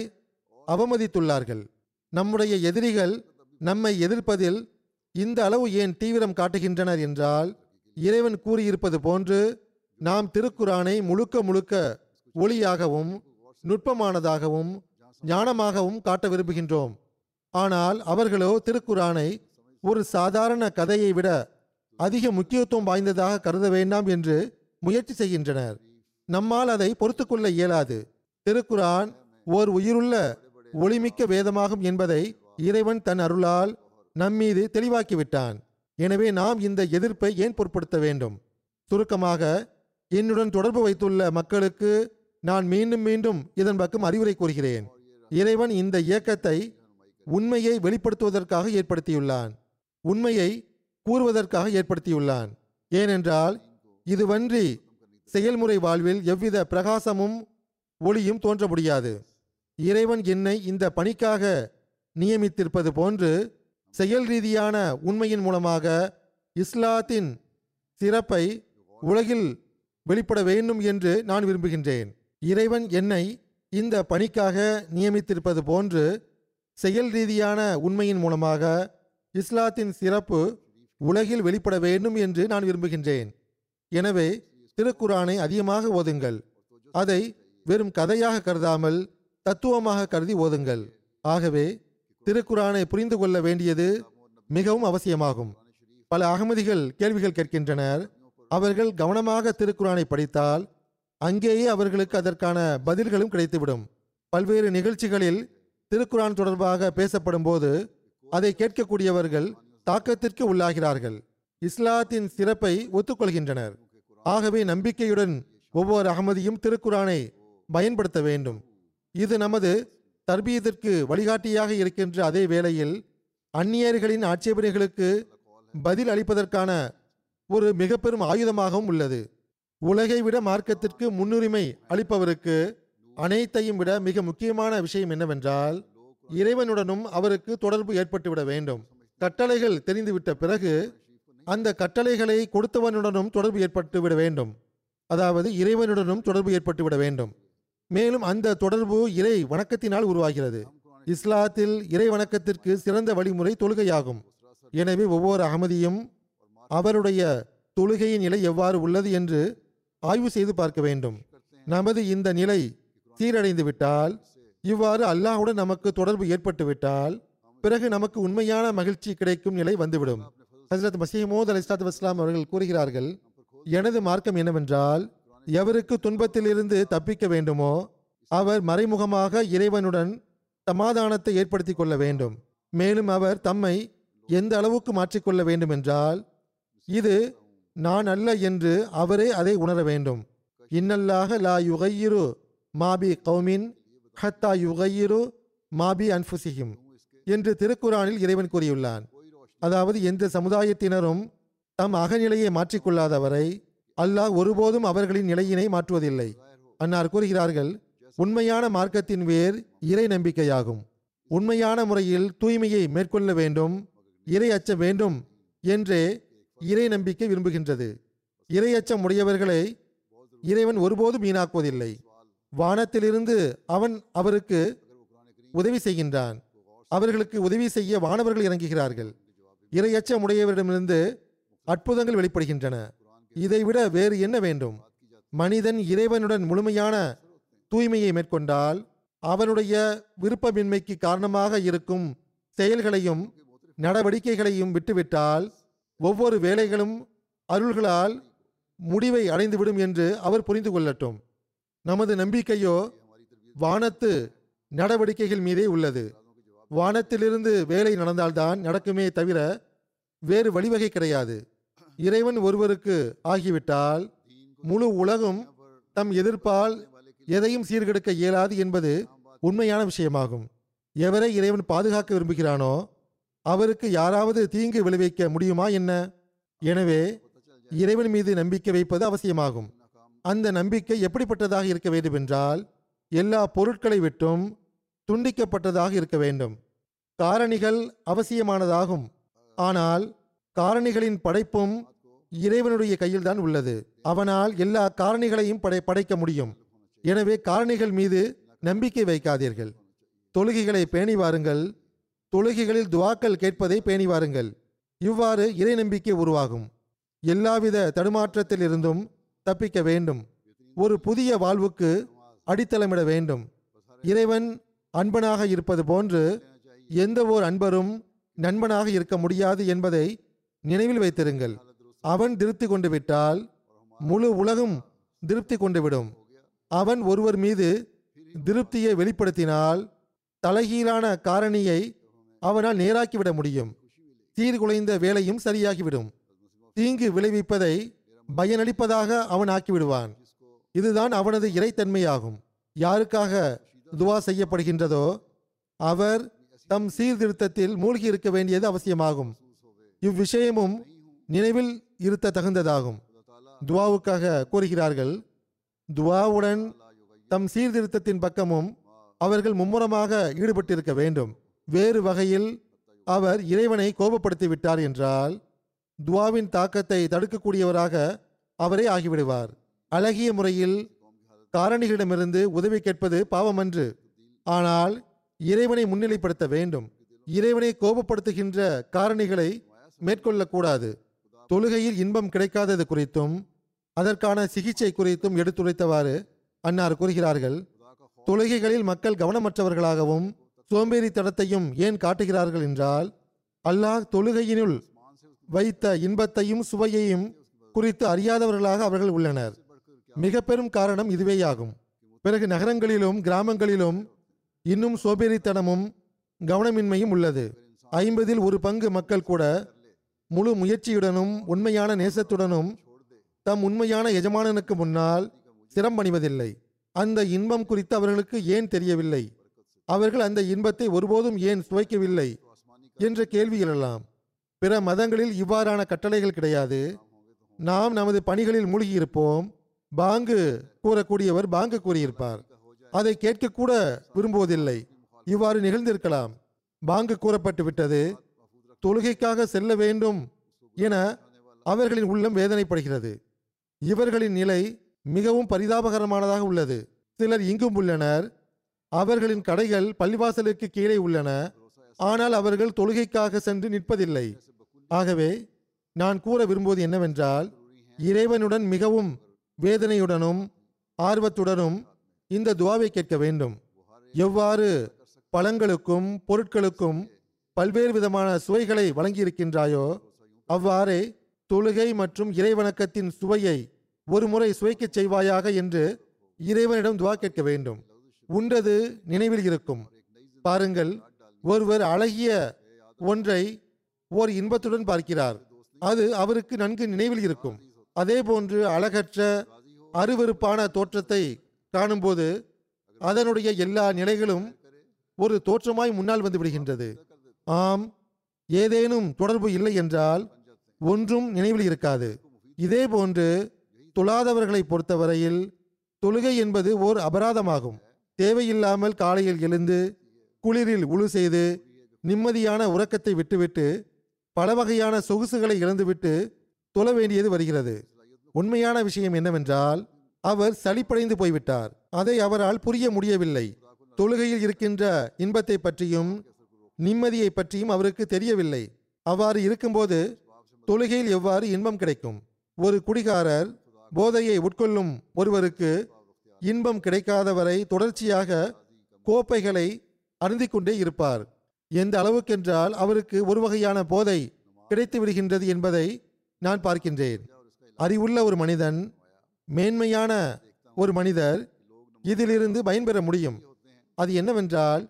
அவமதித்துள்ளார்கள். நம்முடைய எதிரிகள் நம்மை எதிர்ப்பதில் இந்த அளவு ஏன் தீவிரம் காட்டுகின்றனர் என்றால், இறைவன் கூறியிருப்பது போன்று நாம் திருக்குரானை முழுக்க முழுக்க ஒளியாகவும் நுட்பமானதாகவும் ஞானமாகவும் காட்ட விரும்புகின்றோம். ஆனால் அவர்களோ திருக்குரானை ஒரு சாதாரண கதையை விட அதிக முக்கியத்துவம் வாய்ந்ததாக கருத வேண்டாம் என்று முயற்சி செய்கின்றனர். நம்மால் அதை பொறுத்து கொள்ள இயலாது. திருக்குரான் ஓர் உயிருள்ள ஒளிமிக்க வேதமாகும் என்பதை இறைவன் தன் அருளால் நம்மீது தெளிவாக்கிவிட்டான். எனவே நாம் இந்த எதிர்ப்பை ஏன் பொருட்படுத்த வேண்டும்? சுருக்கமாக, என்னுடன் தொடர்பு வைத்துள்ள மக்களுக்கு நான் மீண்டும் மீண்டும் இதன் பக்கம் அறிவுரை கூறுகிறேன். இறைவன் இந்த இயக்கத்தை உண்மையை வெளிப்படுத்துவதற்காக ஏற்படுத்தியுள்ளான், உண்மையை கூறுவதற்காக ஏற்படுத்தியுள்ளான். ஏனென்றால் இதுவன்றி செயல்முறை வாழ்வில் எவ்வித பிரகாசமும் ஒளியும் தோன்ற முடியாது. இறைவன் என்னை இந்த பணிக்காக நியமித்திருப்பது போன்று செயல் ரீதியான உண்மையின் மூலமாக இஸ்லாத்தின் சிறப்பை உலகில் வெளிப்பட வேண்டும் என்று நான் விரும்புகின்றேன். இறைவன் என்னை இந்த பணிக்காக நியமித்திருப்பது போன்று செயல் ரீதியான உண்மையின் மூலமாக இஸ்லாத்தின் சிறப்பு உலகில் வெளிப்பட வேண்டும் என்று நான் விரும்புகின்றேன். எனவே திருக்குரானை அதிகமாக ஓதுங்கள். அதை வெறும் கதையாக கருதாமல் தத்துவமாக கருதி ஓதுங்கள். ஆகவே திருக்குரானை புரிந்து கொள்ள வேண்டியது மிகவும் அவசியமாகும். பல அகமதிகள் கேள்விகள் கேட்கின்றனர். அவர்கள் கவனமாக திருக்குரானை படித்தால் அங்கேயே அவர்களுக்கு அதற்கான பதில்களும் கிடைத்துவிடும். பல்வேறு நிகழ்ச்சிகளில் திருக்குரான் தொடர்பாக பேசப்படும் போது அதை கேட்கக்கூடியவர்கள் தாக்கத்திற்கு உள்ளாகிறார்கள், இஸ்லாத்தின் சிறப்பை ஒத்துக்கொள்கின்றனர். ஆகவே நம்பிக்கையுடன் ஒவ்வொரு அகமதியும் திருக்குரானை பயன்படுத்த வேண்டும். இது நமது தர்பீயத்திற்கு வழிகாட்டியாக இருக்கின்ற அதே வேளையில் அந்நியர்களின் ஆட்சேபனைகளுக்கு பதில் அளிப்பதற்கான ஒரு மிக பெரும் ஆயுதமாகவும் உள்ளது. உலகை விட மார்க்கத்திற்கு முன்னுரிமை அளிப்பவருக்கு அனைத்தையும் விட மிக முக்கியமான விஷயம் என்னவென்றால், இறைவனுடனும் அவருக்கு தொடர்பு ஏற்பட்டுவிட வேண்டும். கட்டளைகள் தெரிந்துவிட்ட பிறகு அந்த கட்டளைகளை கொடுத்தவனுடனும் தொடர்பு ஏற்பட்டுவிட வேண்டும். அதாவது இறைவனுடனும் தொடர்பு ஏற்பட்டுவிட வேண்டும். மேலும் அந்த தொடர்பு இறை வணக்கத்தினால் உருவாகிறது. இஸ்லாத்தில் இறை வணக்கத்திற்கு சிறந்த வழிமுறை தொழுகையாகும். எனவே ஒவ்வொரு அகமதியும் அவருடைய தொழுகையின் நிலை எவ்வாறு உள்ளது என்று ஆய்வு செய்து பார்க்க வேண்டும். நமது இந்த நிலை சீரடைந்து விட்டால், இவ்வாறு அல்லாஹுடன் நமக்கு தொடர்பு ஏற்பட்டுவிட்டால், பிறகு நமக்கு உண்மையான மகிழ்ச்சி கிடைக்கும் நிலை வந்துவிடும். ஹஜ்ரத் மஸீஹ் மவ்ஊத் அலைஹிஸ்ஸலாத்து வஸ்ஸலாம் அவர்கள் கூறுகிறார்கள், எனது மார்க்கம் என்னவென்றால், எவருக்கு துன்பத்திலிருந்து தப்பிக்க வேண்டுமோ அவர் மறைமுகமாக இறைவனுடன் சமாதானத்தை ஏற்படுத்தி கொள்ள வேண்டும். மேலும் அவர் தம்மை எந்த அளவுக்கு மாற்றிக்கொள்ள வேண்டும் என்றால், இது நான் அல்ல என்று அவரே அதை உணர வேண்டும். இன்னல்லாஹ லா யுகையிரு மாபி கௌமின் ஹத்தா யுகையிரு மாபி அன்புசிஹிம் என்று திருக்குரானில் இறைவன் கூறியுள்ளான். அதாவது எந்த சமுதாயத்தினரும் தம் அகநிலையை மாற்றிக்கொள்ளாதவரை அல்லாஹ் ஒருபோதும் அவர்களின் நிலையினை மாற்றுவதில்லை. அன்னார் கூறுகிறார்கள், உண்மையான மார்க்கத்தின் வேர் இறை நம்பிக்கையாகும். உண்மையான முறையில் தூய்மையை மேற்கொள்ள வேண்டும், இறை அச்சம் வேண்டும் என்றே இறை நம்பிக்கை விரும்புகின்றது. இறை அச்சம் உடையவர்களை இறைவன் ஒருபோதும் வீணாக்குவதில்லை. வானத்திலிருந்து அவன் அவருக்கு உதவி செய்கின்றான். அவர்களுக்கு உதவி செய்ய வானவர்கள் இறங்குகிறார்கள். இறை அச்சம் உடையவரிடமிருந்து அற்புதங்கள் வெளிப்படுகின்றன. இதைவிட வேறு என்ன வேண்டும்? மனிதன் இறைவனுடன் முழுமையான தூய்மையை மேற்கொண்டால் அவனுடைய விருப்பமின்மைக்கு காரணமாக இருக்கும் செயல்களையும் நடவடிக்கைகளையும் விட்டுவிட்டால் ஒவ்வொரு வேலைகளும் அருள்களால் முடிவை அடைந்துவிடும் என்று அவர் புரிந்து கொள்ளட்டும். நமது நம்பிக்கையோ வானத்து நடவடிக்கைகள் மீதே உள்ளது. வானத்திலிருந்து வேலை நடந்தால்தான் நடக்குமே தவிர வேறு வழிவகை கிடையாது. இறைவன் ஒருவருக்கு ஆகிவிட்டால் முழு உலகம் தம் எதிர்ப்பால் எதையும் சீர்கெடுக்க இயலாது என்பது உண்மையான விஷயமாகும். எவரை இறைவன் பாதுகாக்க விரும்புகிறானோ அவருக்கு யாராவது தீங்கு விளைவிக்க முடியுமா என்ன? எனவே இறைவன் மீது நம்பிக்கை வைப்பது அவசியமாகும். அந்த நம்பிக்கை எப்படிப்பட்டதாக இருக்க வேண்டுமென்றால் எல்லா பொருட்களை விட்டும் துண்டிக்கப்பட்டதாக இருக்க வேண்டும். காரணிகள் அவசியமானதாகும். ஆனால் காரணிகளின் படைப்பும் இறைவனுடைய கையில்தான் உள்ளது. அவனால் எல்லா காரணிகளையும் படை படைக்க முடியும். எனவே காரணிகள் மீது நம்பிக்கை வைக்காதீர்கள். தொழுகைகளை பேணி வாருங்கள். தொழுகைகளில் துவாக்கள் கேட்பதை பேணி வாருங்கள். இவ்வாறு இறை நம்பிக்கை உருவாகும். எல்லாவித தடுமாற்றத்திலிருந்தும் தப்பிக்க வேண்டும். ஒரு புதிய வாழ்வுக்கு அடித்தளமிட வேண்டும். இறைவன் அன்பனாக இருப்பது போன்று எந்த ஓர் அன்பரும் நண்பனாக இருக்க முடியாது என்பதை நினைவில் வைத்திருங்கள். அவன் திருப்தி கொண்டு விட்டால் முழு உலகம் திருப்தி கொண்டு விடும். அவன் ஒருவர் மீது திருப்தியை வெளிப்படுத்தினால் தலைகீழான காரணியை அவனால் நேராக்கிவிட முடியும். சீர்குலைந்த வேலையும் சரியாகிவிடும். தீங்கு விளைவிப்பதை பயனளிப்பதாக அவன் ஆக்கிவிடுவான். இதுதான் அவனது இறைத்தன்மையாகும். யாருக்காக துவா செய்யப்படுகின்றதோ அவர் தம் சீர்திருத்தத்தில் மூழ்கி இருக்க வேண்டியது அவசியமாகும். இவ்விஷயமும் நினைவில் இருத்த தகுந்ததாகும். துவாவுக்காக கூறுகிறார்கள். துவாவுடன் தம் சீர்திருத்தத்தின் பக்கமும் அவர்கள் மும்முரமாக ஈடுபட்டிருக்க வேண்டும். வேறு வகையில் அவர் இறைவனை கோபப்படுத்தி விட்டார் என்றால் துவாவின் தாக்கத்தை தடுக்கக்கூடியவராக அவரே ஆகிவிடுவார். அழகிய முறையில் காரணிகளிடமிருந்து உதவி கேட்பது பாவமன்று. ஆனால் இறைவனை முன்னிலைப்படுத்த வேண்டும். இறைவனை கோபப்படுத்துகின்ற காரணிகளை மேற்கொள்ளக்கூடாது. தொழுகையில் இன்பம் கிடைக்காதது குறித்தும் அதற்கான சிகிச்சை குறித்தும் எடுத்துரைத்தவாறு அன்னார் கூறுகிறார்கள். தொழுகைகளில் மக்கள் கவனமற்றவர்களாகவும் சோம்பேறித்தனத்தையும் ஏன் காட்டுகிறார்கள் என்றால் அல்லாஹ் தொழுகையினுள் வைத்த இன்பத்தையும் சுவையையும் குறித்து அறியாதவர்களாக அவர்கள் உள்ளனர். மிக பெரும் காரணம் இதுவேயாகும். பிறகு நகரங்களிலும் கிராமங்களிலும் இன்னும் சோம்பேறித்தனமும் கவனமின்மையும் உள்ளது. ஐம்பதில் ஒரு பங்கு மக்கள் கூட முழு முயற்சியுடனும் உண்மையான நேசத்துடனும் தம் உண்மையான எஜமானனுக்கு முன்னால் சிரம் பணிவதில்லை. அந்த இன்பம் குறித்து அவர்களுக்கு ஏன் தெரியவில்லை? அவர்கள் அந்த இன்பத்தை ஒருபோதும் ஏன் சுவைக்கவில்லை என்ற கேள்வி எழலாம். பிற மதங்களில் இவ்வாறான கட்டளைகள் கிடையாது. நாம் நமது பணிகளில் மூழ்கியிருப்போம். பாங்கு கூறக்கூடியவர் பாங்கு கூறியிருப்பார். அதை கேட்கக்கூட விரும்புவதில்லை. இவ்வாறு நிகழ்ந்திருக்கலாம். பாங்கு கூறப்பட்டு விட்டது, தொழுகைக்காக செல்ல வேண்டும் என அவர்களின் உள்ளம் வேதனைப்படுகிறது. இவர்களின் நிலை மிகவும் பரிதாபகரமானதாக உள்ளது. சிலர் இங்கும் உள்ளனர். அவர்களின் கடைகள் பள்ளிவாசலுக்கு கீழே உள்ளன. ஆனால் அவர்கள் தொழுகைக்காக சென்று நிற்பதில்லை. ஆகவே நான் கூற விரும்புவது என்னவென்றால் இறைவனுடன் மிகவும் வேதனையுடனும் ஆர்வத்துடனும் இந்த துவாவை கேட்க வேண்டும். எவ்வாறு பழங்களுக்கும் பொருட்களுக்கும் பல்வேறு விதமான சுவைகளை வழங்கியிருக்கின்றாயோ அவ்வாறே தொழுகை மற்றும் இறைவணக்கத்தின் சுவையை ஒரு முறை சுவைக்கச் செய்வாயாக என்று இறைவனிடம் துவா கேட்க வேண்டும். உண்டது நினைவில் இருக்கும். பாருங்கள், ஒருவர் அழகிய ஒன்றை ஓர் இன்பத்துடன் பார்க்கிறார். அது அவருக்கு நன்கு நினைவில் இருக்கும். அதே போன்று அழகற்ற அருவருப்பான தோற்றத்தை காணும்போது அதனுடைய எல்லா நிலைகளும் ஒரு தோற்றமாய் முன்னால் வந்து விடுகின்றது. ஆம், ஏதேனும் தொடர்பு இல்லை என்றால் ஒன்றும் நினைவில் இருக்காது. இதே போன்று தொழாதவர்களை பொறுத்தவரையில் தொழுகை என்பது ஓர் அபராதமாகும். தேவையில்லாமல் காலையில் எழுந்து குளிரில் உழு செய்து நிம்மதியான உறக்கத்தை விட்டுவிட்டு பல வகையான சொகுசுகளை இழந்துவிட்டு தொழ வேண்டியது வருகிறது. உண்மையான விஷயம் என்னவென்றால் அவர் சளிப்படைந்து போய்விட்டார். அதை அவரால் புரிய முடியவில்லை. தொழுகையில் இருக்கின்ற இன்பத்தை பற்றியும் நிம்மதியை பற்றியும் அவருக்கு தெரியவில்லை. அவ்வாறு இருக்கும்போது தொழுகையில் எவ்வாறு இன்பம் கிடைக்கும்? ஒரு குடிகாரர் போதையை உட்கொள்ளும் ஒருவருக்கு இன்பம் கிடைக்காதவரை தொடர்ச்சியாக கோப்பைகளை அருந்திக்கொண்டே இருப்பார். எந்த அளவுக்கென்றால் அவருக்கு ஒரு வகையான போதை கிடைத்து விடுகின்றது என்பதை நான் பார்க்கின்றேன். அறிவுள்ள ஒரு மனிதன், மேன்மையான ஒரு மனிதர் இதிலிருந்து பயன்பெற முடியும். அது என்னவென்றால்,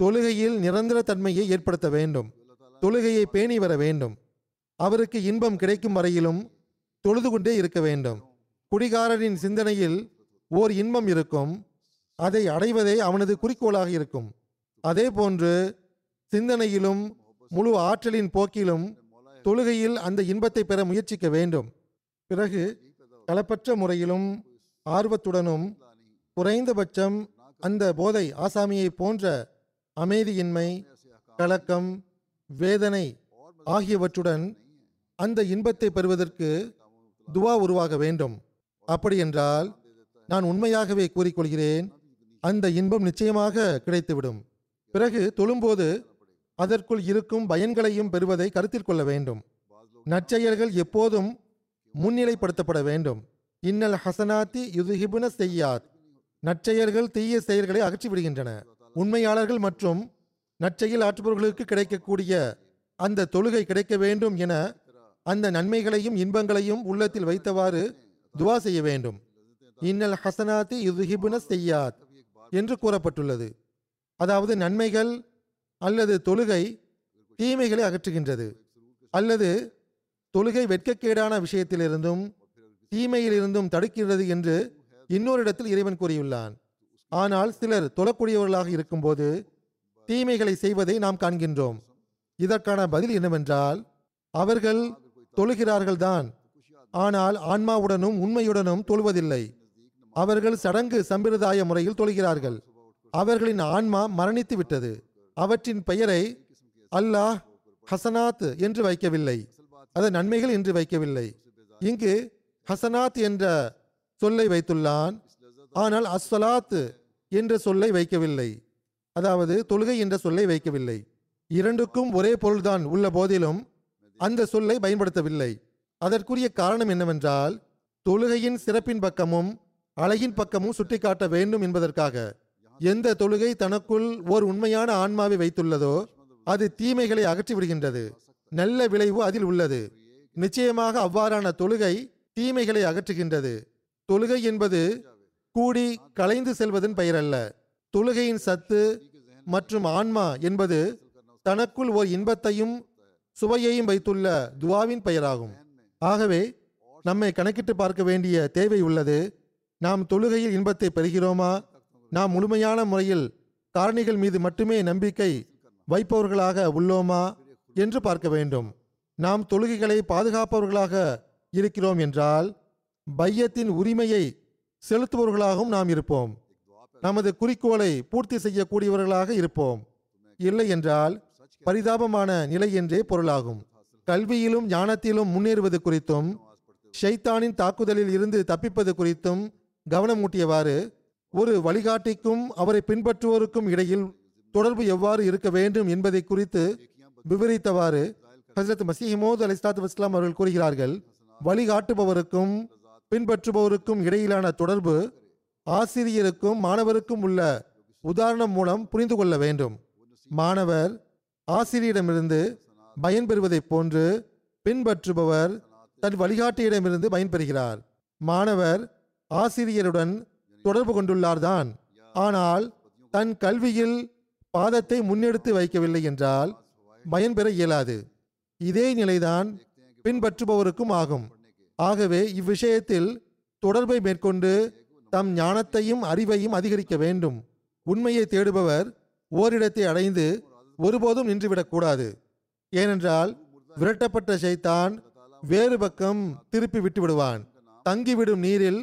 தொழுகையில் நிரந்தர தன்மையை ஏற்படுத்த வேண்டும், தொழுகையை பேணி வர வேண்டும், அவருக்கு இன்பம் கிடைக்கும் வரையிலும் தொழுது கொண்டே இருக்க வேண்டும். குடிகாரனின் சிந்தனையில் ஓர் இன்பம் இருக்கும், அதை அடைவதே அவனது குறிக்கோளாக இருக்கும். அதே போன்று சிந்தனையிலும் முழு ஆற்றலின் போக்கிலும் தொழுகையில் அந்த இன்பத்தை பெற முயற்சிக்க வேண்டும். பிறகு களப்பற்ற முறையிலும் ஆர்வத்துடனும் குறைந்தபட்சம் அந்த போதை ஆசாமியை போன்ற அமைதியின்மை, கலக்கம், வேதனை ஆகியவற்றுடன் அந்த இன்பத்தை பெறுவதற்கு துவா உருவாக வேண்டும். அப்படியென்றால் நான் உண்மையாகவே கூறிக்கொள்கிறேன், அந்த இன்பம் நிச்சயமாக கிடைத்துவிடும். பிறகு தொழும்போது அதற்குள் இருக்கும் பயன்களையும் பெறுவதை கருத்தில் கொள்ள வேண்டும். நற்செயல்கள் எப்போதும் முன்னிலைப்படுத்தப்பட வேண்டும். இன்னல் ஹசனாத்தி யுதுஹிபுன செய்யாத், நற்செயல்கள் தீய செயல்களை அகற்றிவிடுகின்றன. உண்மையாளர்கள் மற்றும் நற்செயல் ஆற்றுபவர்களுக்கு கிடைக்கக்கூடிய அந்த தொழுகை கிடைக்க வேண்டும் என அந்த நன்மைகளையும் இன்பங்களையும் உள்ளத்தில் வைத்தவாறு துவா செய்ய வேண்டும். இன்னல் ஹசனாத்தி யுதுஹிபுன செய்யாத் என்று கூறப்பட்டுள்ளது. அதாவது நன்மைகள் அல்லது தொழுகை தீமைகளை அகற்றுகின்றது, அல்லது தொழுகை வெட்கக்கேடான விஷயத்திலிருந்தும் தீமையிலிருந்தும் தடுக்கின்றது என்று இன்னொரு இடத்தில் இறைவன் கூறியுள்ளான். ஆனால் சிலர் தொழக்கூடியவர்களாக இருக்கும்போது தீமைகளை செய்வதை நாம் காண்கின்றோம். இதற்கான பதில் என்னவென்றால், அவர்கள் தொழுகிறார்கள்தான், ஆனால் ஆன்மாவுடனும் உண்மையுடனும் தொழுவதில்லை. அவர்கள் சடங்கு சம்பிரதாய முறையில் தொழுகிறார்கள். அவர்களின் ஆன்மா மரணித்து விட்டது. அவற்றின் பெயரை அல்லாஹ் ஹசனாத் என்று வைக்கவில்லை, அது நன்மைகள் என்று வைக்கவில்லை. இங்கு ஹசனாத் என்ற சொல்லை வைத்துள்ளான், ஆனால் அஸ்ஸலாத் என்ற சொல்லை வைக்கவில்லை, அதாவது தொழுகை என்ற சொல்லை வைக்கவில்லை. இரண்டுக்கும் ஒரே பொருள்தான் உள்ள போதிலும் அந்த சொல்லை பயன்படுத்தவில்லை. அதற்குரிய காரணம் என்னவென்றால், தொழுகையின் சிறப்பின் பக்கமும் அழகின் பக்கமும் சுட்டி காட்ட வேண்டும் என்பதற்காக. எந்த தொழுகை தனக்குள் ஓர் உண்மையான ஆன்மாவை வைத்துள்ளதோ அது தீமைகளை அகற்றி விடுகின்றது, நல்ல விளைவு அதில் உள்ளது. நிச்சயமாக அவ்வாறான தொழுகை தீமைகளை அகற்றுகின்றது. தொழுகை என்பது கூடி கலைந்து செல்வதன் பெயரல்ல. தொழுகையின் சத்து மற்றும் ஆன்மா என்பது தனக்குள் ஓர் இன்பத்தையும் சுவையையும் வைத்துள்ள துவாவின் பெயராகும். ஆகவே நம்மை கணக்கிட்டு பார்க்க வேண்டிய தேவை உள்ளது. நாம் தொழுகையில் இன்பத்தை பெறுகிறோமா? நாம் முழுமையான முறையில் காரணிகள் மீது மட்டுமே நம்பிக்கை வைப்பவர்களாக உள்ளோமா என்று பார்க்க வேண்டும். நாம் தொழுகைகளை பாதுகாப்பவர்களாக இருக்கிறோம் என்றால் பையத்தின் உரிமையை செலுத்துபவர்களாகவும் நாம் இருப்போம். நமது குறிக்கோளை பூர்த்தி செய்யக்கூடியவர்களாக இருப்போம். இல்லை என்றால் பரிதாபமான நிலை என்றே பொருளாகும். கல்வியிலும் ஞானத்திலும் முன்னேறுவது குறித்தும் ஷைத்தானின் தாக்குதலில் இருந்து தப்பிப்பது குறித்தும் கவனம் ஊட்டியவாறு ஒரு வழிகாட்டிக்கும் அவரை பின்பற்றுவோருக்கும் இடையில் தொடர்பு எவ்வாறு இருக்க வேண்டும் என்பதை குறித்து விவரித்தவாறு ஹசரத் மஸீஹ் மவ்ஊத் அலைஹிஸ்ஸலாத்து வஸ்ஸலாம் அவர்கள் கூறுகிறார்கள், வழிகாட்டுபவருக்கும் பின்பற்றுபவருக்கும் இடையிலான தொடர்பு ஆசிரியருக்கும் மாணவருக்கும் உள்ள உதாரணம் மூலம் புரிந்து கொள்ள வேண்டும். மாணவர் ஆசிரியரிடமிருந்து பயன்பெறுவதைப் போன்று பின்பற்றுபவர் தன் வழிகாட்டியிடமிருந்து பயன்பெறுகிறார். மாணவர் ஆசிரியருடன் தொடர்பு கொண்டுள்ளார்தான், ஆனால் தன் கல்வியில் பாதத்தை முன்னெடுத்து வைக்கவில்லை என்றால் பயன்பெற இயலாது. இதே நிலைதான் பின்பற்றுபவருக்கும் ஆகும். ஆகவே இவ்விஷயத்தில் தொடர்பை மேற்கொண்டு தம் ஞானத்தையும் அறிவையும் அதிகரிக்க வேண்டும். உண்மையை தேடுபவர் ஓரிடத்தை அடைந்து ஒருபோதும் நின்றுவிடக்கூடாது. ஏனென்றால் விரட்டப்பட்ட ஷைத்தான் வேறு பக்கம் திருப்பி விட்டு விடுவான். தங்கிவிடும் நீரில்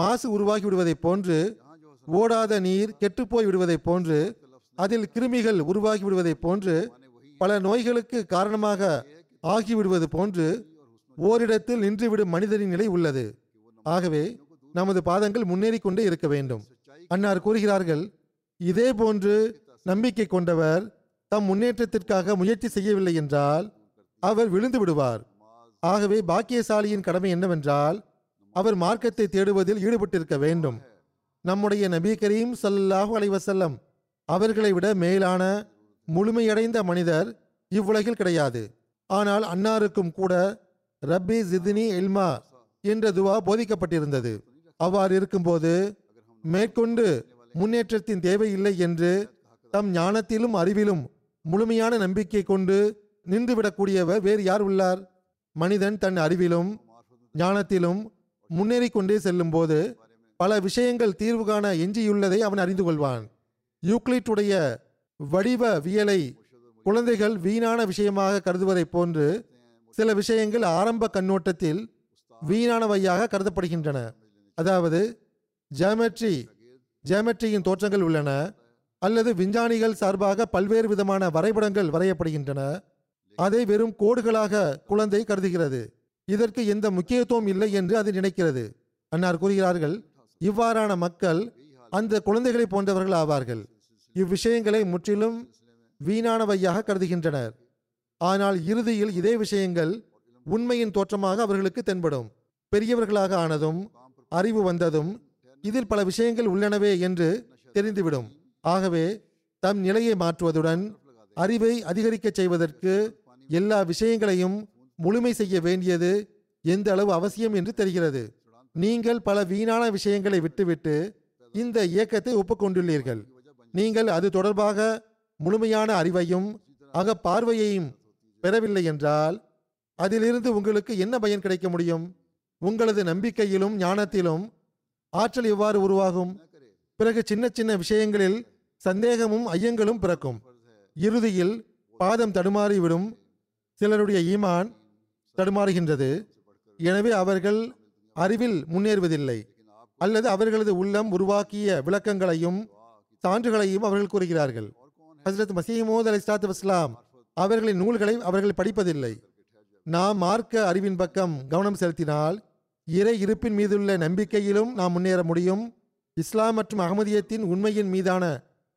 மாசு உருவாகி விடுவதைப் போன்று, ஓடாத நீர் கெட்டுப்போய் விடுவதைப் போன்று, அதில் கிருமிகள் உருவாகி விடுவதைப் போன்று, பல நோய்களுக்கு காரணமாக ஆகிவிடுவது போன்று ஓரிடத்தில் நின்றுவிடும் மனிதனின் நிலை உள்ளது. ஆகவே நமது பாதங்கள் முன்னேறி கொண்டே இருக்க வேண்டும். அன்னார் கூறுகிறார்கள், இதே போன்று நம்பிக்கை கொண்டவர் தம் முன்னேற்றத்திற்காக முயற்சி செய்யவில்லை என்றால் அவர் விழுந்து விடுவார். ஆகவே பாக்கியசாலியின் கடமை என்னவென்றால், அவர் மார்க்கத்தை தேடுவதில் ஈடுபட்டிருக்க வேண்டும். நம்முடைய நபி கரீம் ஸல்லல்லாஹு அலைஹி வஸல்லம் அவர்களை விட மேலான முழுமையடைந்த மனிதர் இவ்வுலகில் கிடையாது. ஆனால் அன்னாருக்கும் கூட ரப்பி ஜித்னி இல்மா என்ற துவா போதிக்கப்பட்டிருந்தது. அவ்வாறு இருக்கும்போது மேற்கொண்டு முன்னேற்றத்தின் தேவையில்லை என்று தம் ஞானத்திலும் அறிவிலும் முழுமையான நம்பிக்கை கொண்டு நின்றுவிடக்கூடியவர் வேறு யார் உள்ளார்? மனிதன் தன் அறிவிலும் ஞானத்திலும் முன்னேறி கொண்டே செல்லும் போது பல விஷயங்கள் தீர்வு காண எஞ்சியுள்ளதை அவன் அறிந்து கொள்வான். யூக்ளிட்டுடைய வடிவவியலை குழந்தைகள் வீணான விஷயமாக கருதுவதை போன்று சில விஷயங்கள் ஆரம்ப கண்ணோட்டத்தில் வீணானவையாக கருதப்படுகின்றன. அதாவது ஜியோமெட்ரி ஜியோமெட்ரியின் தோற்றங்கள் உள்ளன அல்லது விஞ்ஞானிகள் சார்பாக பல்வேறு விதமான வரைபடங்கள் வரையப்படுகின்றன. அதை வெறும் கோடுகளாக குழந்தை கருதுகிறது. இதற்கு எந்த முக்கியத்துவம் இல்லை என்று அது நினைக்கிறது. அன்னார் கூறுகிறார்கள், இவ்வாறான மக்கள் அந்த குழந்தைகளை போன்றவர்கள் ஆவார்கள். இவ்விஷயங்களை முற்றிலும் வீணானவையாக கருதுகின்றனர். ஆனால் இறுதியில் இதே விஷயங்கள் உண்மையின் தோற்றமாக அவர்களுக்கு தென்படும். பெரியவர்களாக ஆனதும் அறிவு வந்ததும் இதில் பல விஷயங்கள் உள்ளனவே என்று தெரிந்துவிடும். ஆகவே தம் நிலையை மாற்றுவதுடன் அறிவை அதிகரிக்க செய்வதற்கு எல்லா விஷயங்களையும் முழுமை செய்ய வேண்டியது எந்த அளவு அவசியம் என்று தெரிகிறது. நீங்கள் பல வீணான விஷயங்களை விட்டுவிட்டு இந்த இயக்கத்தை ஒப்புக்கொண்டுள்ளீர்கள். நீங்கள் அது தொடர்பாக முழுமையான அறிவையும் அகப்பார்வையையும் பெறவில்லை என்றால் அதிலிருந்து உங்களுக்கு என்ன பயன் கிடைக்க முடியும்? உங்களது நம்பிக்கையிலும் ஞானத்திலும் ஆற்றல் எவ்வாறு உருவாகும்? பிறகு சின்ன சின்ன விஷயங்களில் சந்தேகமும் ஐயங்களும் பிறக்கும். இறுதியில் பாதம் தடுமாறிவிடும். சிலருடைய ஈமான் தடுமாறுகின்றது. எனவே அவர்கள் அறிவில் முன்னேறுவதில்லை. அல்லது அவர்களது உள்ளம் உருவாக்கிய விளக்கங்களையும் சான்றுகளையும் அவர்கள் கூறுகிறார்கள். ஹசரத் மசீமோத் அலை சாத் இஸ்லாம் அவர்களின் நூல்களை அவர்கள் படிப்பதில்லை. நாம் மார்க்க அறிவின் பக்கம் கவனம் செலுத்தினால் இறை இருப்பின் மீதுள்ள நம்பிக்கையிலும் நாம் முன்னேற முடியும். இஸ்லாம் மற்றும் அகமதியத்தின் உண்மையின் மீதான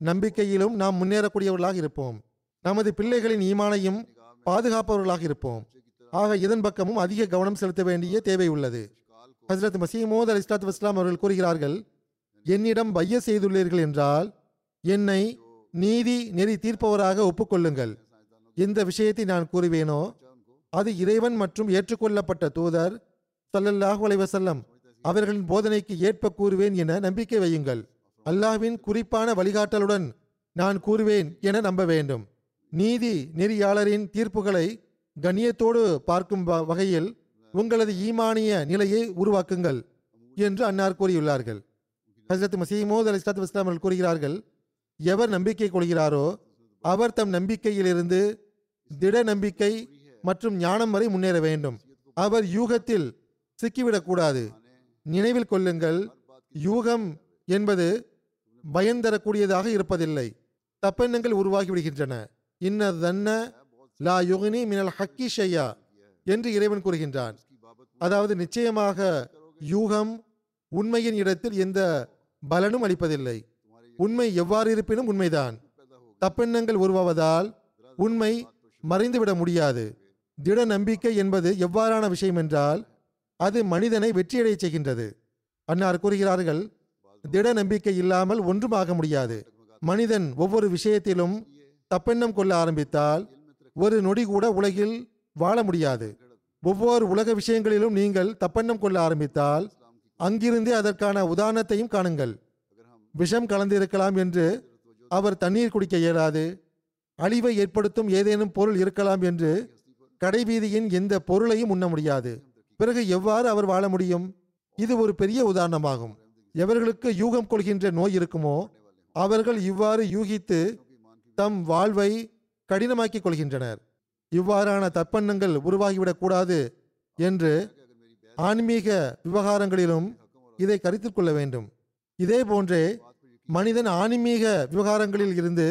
நம்பிக்கையிலும் நாம் முன்னேறக்கூடியவர்களாக இருப்போம். நமது பிள்ளைகளின் ஈமானையும் பாதுகாப்பவர்களாக இருப்போம். ஆக இதன் பக்கமும் அதிக கவனம் செலுத்த வேண்டிய தேவை உள்ளது. ஹசரத் மசீமோத் அலை இஸ்லாத் இஸ்லாம் அவர்கள் கூறுகிறார்கள், என்னிடம் பைய செய்துள்ளீர்கள் என்றால் என்னை நீதி நெறி தீர்ப்பவராக ஒப்புக்கொள்ளுங்கள். எந்த விஷயத்தை நான் கூறுவேனோ அது இறைவன் மற்றும் ஏற்றுக்கொள்ளப்பட்ட தூதர் ஸல்லல்லாஹு அலைஹி வஸல்லம் அவர்களின் போதனைக்கு ஏற்ப கூறுவேன் என நம்பிக்கை வையுங்கள். அல்லாஹ்வின் குறிப்பான வழிகாட்டலுடன் நான் கூறுவேன் என நம்ப வேண்டும். நீதி நெறியாளரின் தீர்ப்புகளை கண்ணியத்தோடு பார்க்கும் வகையில் உங்களது ஈமானிய நிலையை உருவாக்குங்கள் என்று அன்னார் கூறியுள்ளார்கள். ஹஜ்ரத் மசீமோத் அலை இஸ்லாத் இஸ்லாமர்கள் கூறுகிறார்கள், எவர் நம்பிக்கை கொள்கிறாரோ அவர் தம் நம்பிக்கையிலிருந்து திட நம்பிக்கை மற்றும் ஞானம் வரை முன்னேற வேண்டும். அவர் யூகத்தில் சிக்கிவிடக்கூடாது. நினைவில் கொள்ளுங்கள், யூகம் என்பது பயன் தரக்கூடியதாக இருப்பதில்லை. தப்பெண்ணங்கள் உருவாகிவிடுகின்றன. இன்ன தன்ன லா யுகினி மினல் ஹக்கி ஷையா என்று இறைவன் கூறுகின்றான். அதாவது நிச்சயமாக யூகம் உண்மையின் இடத்தில் எந்த பலனும் அளிப்பதில்லை. உண்மை எவ்வாறு இருப்பினும் உண்மைதான். தப்பெண்ணங்கள் உருவாவதால் உண்மை மறைந்துவிட முடியாது. திட நம்பிக்கை என்பது எவ்வாறான விஷயம் என்றால் அது மனிதனை வெற்றியடைய செய்கின்றது. அன்னார் கூறுகிறார்கள், திட நம்பிக்கை இல்லாமல் ஒன்றும் ஆக முடியாது. மனிதன் ஒவ்வொரு விஷயத்திலும் தப்பெண்ணம் கொள்ள ஆரம்பித்தால் ஒரு நொடி கூட உலகில் வாழ முடியாது. ஒவ்வொரு உலக விஷயங்களிலும் நீங்கள் தப்பெண்ணம் கொள்ள ஆரம்பித்தால் அங்கிருந்தே அதற்கான உதாரணத்தையும் காணுங்கள். விஷம் கலந்திருக்கலாம் என்று அவர் தண்ணீர் குடிக்க இயலாது. அழிவை ஏற்படுத்தும் ஏதேனும் பொருள் இருக்கலாம் என்று கடைவீதியின் எந்த பொருளையும் உண்ண முடியாது. பிறகு எவ்வாறு அவர் வாழ முடியும்? இது ஒரு பெரிய உதாரணமாகும். எவர்களுக்கு யூகம் கொள்கின்ற நோய் இருக்குமோ அவர்கள் இவ்வாறு யூகித்து தம் வாழ்வை கடினமாக்கிக் கொள்கின்றனர். இவ்வாறான தப்பெண்ணங்கள் உருவாகிவிடக்கூடாது என்று ஆன்மீக விவகாரங்களிலும் இதை கருத்தில் கொள்ள வேண்டும். இதே போன்றே மனிதன் ஆன்மீக விவகாரங்களில் இருந்து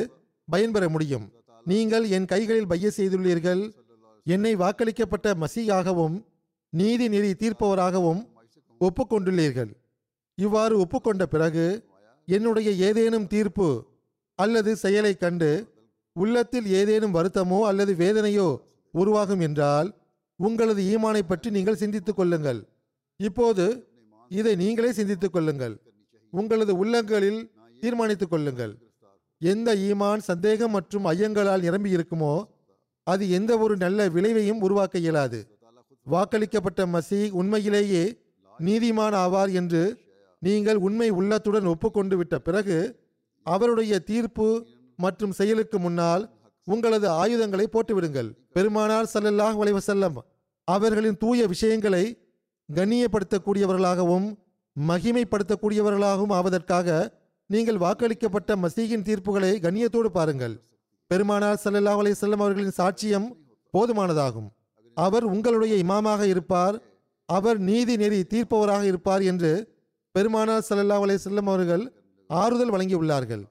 பயன்பெற முடியும். நீங்கள் என் கைகளில் பைய செய்துள்ளீர்கள், என்னை வாக்களிக்கப்பட்ட மசீயாகவும் நீதி நெறி தீர்ப்பவராகவும் ஒப்புக்கொண்டுள்ளீர்கள். இவ்வாறு ஒப்புக்கொண்ட பிறகு என்னுடைய ஏதேனும் தீர்ப்பு அல்லது செயலை கண்டு உள்ளத்தில் ஏதேனும் வருத்தமோ அல்லது வேதனையோ உருவாகும் என்றால் உங்களது ஈமானை பற்றி நீங்கள் சிந்தித்துக் கொள்ளுங்கள். இப்போது இதை நீங்களே சிந்தித்துக் கொள்ளுங்கள். உங்களது உள்ளங்களில் தீர்மானித்துக் கொள்ளுங்கள். எந்த ஈமான் சந்தேகம் மற்றும் ஐயங்களால் நிரம்பி இருக்குமோ அது எந்த ஒரு நல்ல விளைவையும் உருவாக்க இயலாது. வாக்களிக்கப்பட்ட மசீஹ் உண்மையிலேயே நீதிமான் ஆவார் என்று நீங்கள் உண்மை உள்ளத்துடன் ஒப்புக்கொண்டு விட்ட பிறகு அவருடைய தீர்ப்பு மற்றும் செயலுக்கு முன்னால் உங்களது ஆயுதங்களை போட்டுவிடுங்கள். பெருமானார் ஸல்லல்லாஹு அலைஹி வஸல்லம் அவர்களின் தூய விஷயங்களை கண்ணியப்படுத்தக்கூடியவர்களாகவும் மகிமைப்படுத்தக்கூடியவர்களாகவும் ஆவதற்காக நீங்கள் வாக்களிக்கப்பட்ட மசீகின் தீர்ப்புகளை கண்ணியத்தோடு பாருங்கள். பெருமானார் ஸல்லல்லாஹு அலைஹி வஸல்லம் அவர்களின் சாட்சியம் போதுமானதாகும். அவர் உங்களுடைய இமாமாக இருப்பார், அவர் நீதி நெறி தீர்ப்பவராக இருப்பார் என்று பெருமானார் ஸல்லல்லாஹு அலைஹி வஸல்லம் அவர்கள் ஆறுதல் வழங்கியுள்ளார்கள்.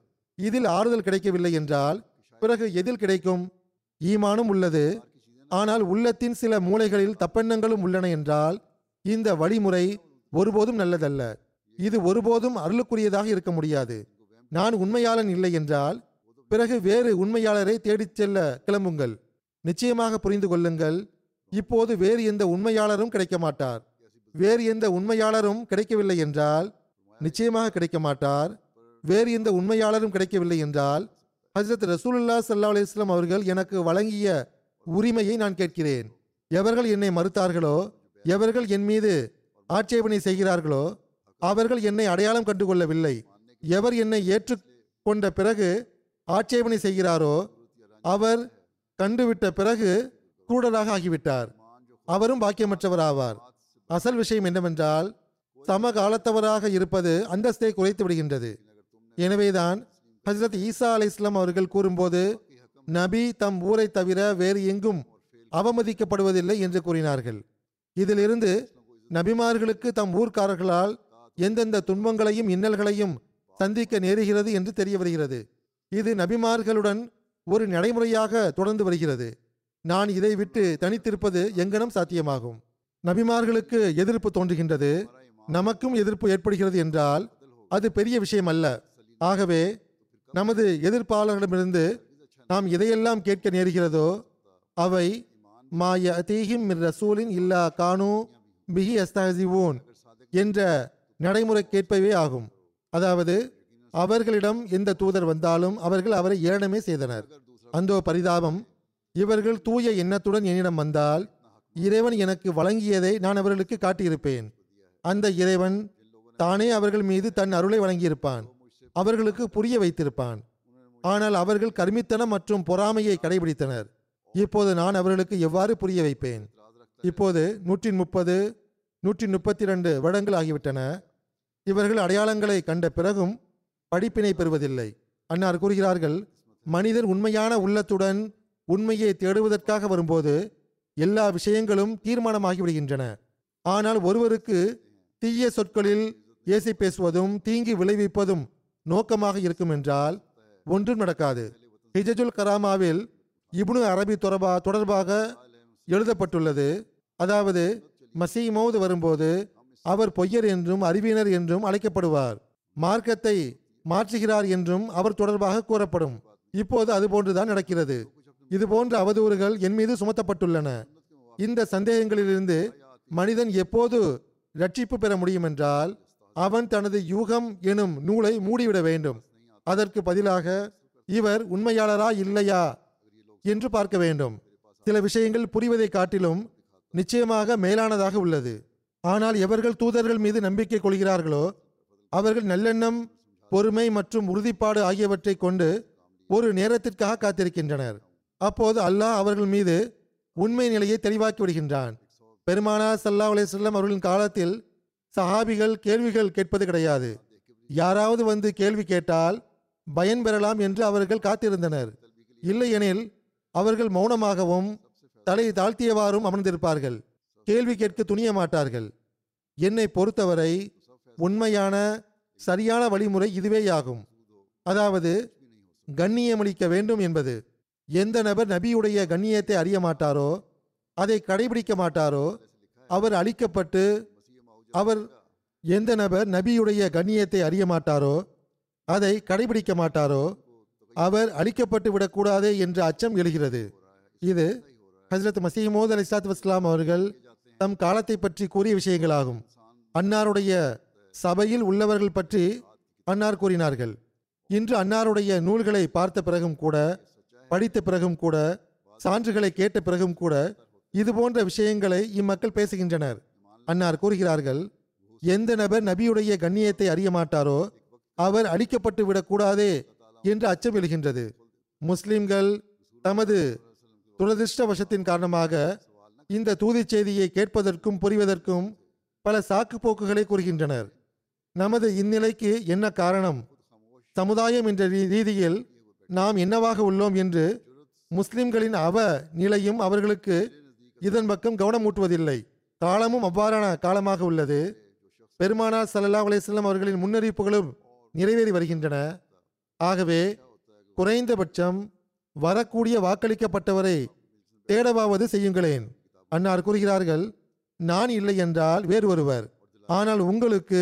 இதில் ஆறுதல் கிடைக்கவில்லை என்றால் பிறகு எதில் கிடைக்கும்? ஈமானும் உள்ளது, ஆனால் உள்ளத்தின் சில மூலைகளில் தப்பெண்ணங்களும் உள்ளன என்றால் இந்த வழிமுறை ஒருபோதும் நல்லதல்ல. இது ஒருபோதும் அருளுக்குரியதாக இருக்க முடியாது. நான் உண்மையாளன் இல்லை என்றால் பிறகு வேறு உண்மையாளரை தேடிச் செல்ல கிளம்புங்கள். நிச்சயமாக புரிந்து கொள்ளுங்கள், இப்போது வேறு எந்த உண்மையாளரும் கிடைக்க மாட்டார். வேறு எந்த உண்மையாளரும் கிடைக்கவில்லை என்றால் நிச்சயமாக கிடைக்க மாட்டார். வேறு எந்த உண்மையாளரும் கிடைக்கவில்லை என்றால் ஹஜ்ரத் ரசூலுல்லாஹி ஸல்லல்லாஹு அலைஹி வஸல்லம் அவர்கள் எனக்கு வழங்கிய உரிமையை நான் கேட்கிறேன். எவர்கள் என்னை மறுத்தார்களோ, எவர்கள் என் மீது ஆட்சேபனை செய்கிறார்களோ அவர்கள் என்னை அடையாளம் கண்டுகொள்ளவில்லை. எவர் என்னை ஏற்றுக்கொண்ட பிறகு ஆட்சேபனை செய்கிறாரோ அவர் கண்டுவிட்ட பிறகு குருடராக ஆகிவிட்டார், அவரும் பாக்கியமற்றவர் ஆவார். அசல் விஷயம் என்னவென்றால் சமகாலத்தவராக இருப்பது அந்தஸ்தை குறைத்து விடுகின்றது. எனவேதான் ஹஜ்ரத் ஈசா அலைஹிஸ்ஸலாம் அவர்கள் கூறும்போது நபி தம் ஊரை தவிர வேறு எங்கும் அவமதிக்கப்படுவதில்லை என்று கூறினார்கள். இதிலிருந்து நபிமார்களுக்கு தம் ஊர்க்காரர்களால் எந்தெந்த துன்பங்களையும் இன்னல்களையும் சந்திக்க நேருகிறது என்று தெரிய வருகிறது. இது நபிமார்களுடன் ஒரு நடைமுறையாக தொடர்ந்து வருகிறது. நான் இதை விட்டு தனித்திருப்பது எங்கனம் சாத்தியமாகும். நபிமார்களுக்கு எதிர்ப்பு தோன்றுகின்றது, நமக்கும் எதிர்ப்பு ஏற்படுகிறது என்றால் அது பெரிய விஷயம் அல்ல. ஆகவே நமது எதிர்ப்பாளர்களிடமிருந்து நாம் எதையெல்லாம் கேட்க நேருகிறதோ அவை மா யஅதீஹிம் மிர் ரசூலின் இல்லா கானு பிஹி யஸ்தஹ்சிவூன் என்ற நடைமுறைக்கேற்பவே ஆகும். அதாவது அவர்களிடம் எந்த தூதர் வந்தாலும் அவர்கள் அவரை ஏளனமே செய்தனர். அந்தோ பரிதாபம், இவர்கள் தூய எண்ணத்துடன் என்னிடம் வந்தால் இறைவன் எனக்கு வழங்கியதை நான் அவர்களுக்கு காட்டியிருப்பேன். அந்த இறைவன் தானே அவர்கள் மீது தன் அருளை வழங்கியிருப்பான், அவர்களுக்கு புரிய வைத்திருப்பான். ஆனால் அவர்கள் கர்மித்தனம் மற்றும் பொறாமையை கடைபிடித்தனர். இப்போது நான் அவர்களுக்கு எவ்வாறு புரிய வைப்பேன்? இப்போது நூற்றி முப்பது நூற்றி முப்பத்தி இரண்டு வருடங்கள் ஆகிவிட்டன. இவர்கள் அடையாளங்களை கண்ட பிறகும் படிப்பினை பெறுவதில்லை. அன்னார் கூறுகிறார்கள், மனிதர் உண்மையான உள்ளத்துடன் உண்மையை தேடுவதற்காக வரும்போது எல்லா விஷயங்களும் தீர்மானமாகிவிடுகின்றன. ஆனால் ஒருவருக்கு தீய சொற்களில் ஏசி பேசுவதும் தீங்கு விளைவிப்பதும் நோக்கமாக இருக்கும் என்றால் ஒன்றும் நடக்காது. ஹிஜஜுல் கராமாவில் இப்னு அரபி தொடர்பா தொடர்பாக எழுதப்பட்டுள்ளது. அதாவது மசீஹ் மௌத் வரும்போது அவர் பொய்யர் என்றும் அறிவியனர் என்றும் அழைக்கப்படுவார், மார்க்கத்தை மாற்றுகிறார் என்றும் அவர் தொடர்பாக கூறப்படும். இப்போது அதுபோன்றுதான் நடக்கிறது. இதுபோன்ற அவதூறுகள் என் மீது சுமத்தப்பட்டுள்ளன. இந்த சந்தேகங்களிலிருந்து மனிதன் எப்போது இரட்சிப்பு பெற முடியும் என்றால் அவன் தனது யூகம் எனும் நூலை மூடிவிட வேண்டும். அதற்கு பதிலாக இவர் உண்மையாளரா இல்லையா என்று பார்க்க வேண்டும். சில விஷயங்கள் புரிவதை காட்டிலும் நிச்சயமாக மேலானதாக உள்ளது. ஆனால் எவர்கள் தூதர்கள் மீது நம்பிக்கை கொள்கிறார்களோ அவர்கள் நல்லெண்ணம், பொறுமை மற்றும் உறுதிப்பாடு ஆகியவற்றை கொண்டு ஒரு நேரத்திற்காக காத்திருக்கின்றனர். அப்போது அல்லாஹ் அவர்கள் மீது உண்மை நிலையை தெளிவாக்கி விடுகின்றான். பெருமானார் ஸல்லல்லாஹு அலைஹி வஸல்லம் அவர்களின் காலத்தில் சஹாபிகள் கேள்விகள் கேட்பது கிடையாது. யாராவது வந்து கேள்வி கேட்டால் பயன் பெறலாம் என்று அவர்கள் காத்திருந்தனர். இல்லையெனில் அவர்கள் மௌனமாகவும் தலை தாழ்த்தியவாறும் அமர்ந்திருப்பார்கள், கேள்வி கேட்க துணிய மாட்டார்கள். என்னை பொறுத்தவரை உண்மையான சரியான வழிமுறை இதுவேயாகும். அதாவது கண்ணியமளிக்க வேண்டும் என்பது. எந்த நபர் நபியுடைய கண்ணியத்தை அறிய மாட்டாரோ, அதை கடைபிடிக்க மாட்டாரோ அவர் அழிக்கப்பட்டு அவர் எந்த நபர் நபியுடைய கண்ணியத்தை அறிய மாட்டாரோ அதை கடைபிடிக்க மாட்டாரோ அவர் அழிக்கப்பட்டு விடக்கூடாது என்ற அச்சம் எழுகிறது. இது ஹஜ்ரத் மசீஹ் மவ்ஊத் அலைஹிஸ்ஸலாத்து வஸ்ஸலாம் அவர்கள் தம் காலத்தை பற்றி கூறிய விஷயங்களாகும். அன்னாருடைய சபையில் உள்ளவர்கள் பற்றி அன்னார் கூறினார்கள். இன்று அன்னாருடைய நூல்களை பார்த்த பிறகும் கூட, படித்த பிறகும் கூட, சான்றுகளை கேட்ட பிறகும் கூட இதுபோன்ற விஷயங்களை இம்மக்கள் பேசுகின்றனர். அன்னார் கூறுகிறார்கள், எந்த நபர் நபியுடைய கண்ணியத்தை அறிய மாட்டாரோ அவர் அழிக்கப்பட்டு விடக்கூடாதே என்று அச்சம் எழுகின்றது. முஸ்லிம்கள் தமது துரதிருஷ்டவசத்தின் காரணமாக இந்த தூதி செய்தியை கேட்பதற்கும் புரிவதற்கும் பல சாக்கு போக்குகளை கூறுகின்றனர். நமது இந்நிலைக்கு என்ன காரணம்? சமுதாயம் என்ற ரீதியில் நாம் என்னவாக உள்ளோம் என்று முஸ்லிம்களின் அவ நிலையும் அவர்களுக்கு இதன் பக்கம் கவனமூட்டுவதில்லை. காலமும் அவ்வாறான காலமாக உள்ளது. பெருமானார் ஸல்லல்லாஹு அலைஹி வஸல்லம் அவர்களின் முன்னறிவிப்புகளும் நிறைவேறி வருகின்றன. ஆகவே குறைந்தபட்சம் வரக்கூடிய வாக்களிக்கப்பட்டவரை தேடவாவது செய்யுங்களேன். அன்னார் கூறுகிறார்கள், நான் இல்லை என்றால் வேறு ஒருவர், ஆனால் உங்களுக்கு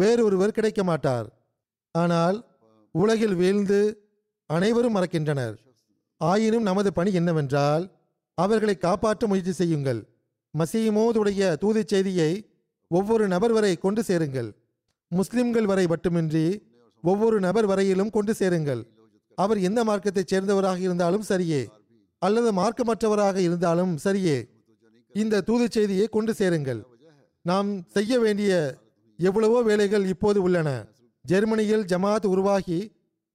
வேறு ஒருவர் கிடைக்க மாட்டார். ஆனால் உலகில் வீழ்ந்து அனைவரும் மறக்கின்றனர். ஆயினும் நமது பணி என்னவென்றால் அவர்களை காப்பாற்ற முயற்சி செய்யுங்கள். மசீமோதுடைய தூதி செய்தியை ஒவ்வொரு நபர் வரை கொண்டு சேருங்கள். முஸ்லிம்கள் வரை மட்டுமின்றி ஒவ்வொரு நபர் வரையிலும் கொண்டு சேருங்கள். அவர் எந்த மார்க்கத்தைச் சேர்ந்தவராக இருந்தாலும் சரியே அல்லது மார்க்கமற்றவராக இருந்தாலும் சரியே, இந்த தூது செய்தியை கொண்டு சேருங்கள். நாம் செய்ய வேண்டிய எவ்வளவோ வேலைகள் இப்போது உள்ளன. ஜெர்மனியில் ஜமாத் உருவாகி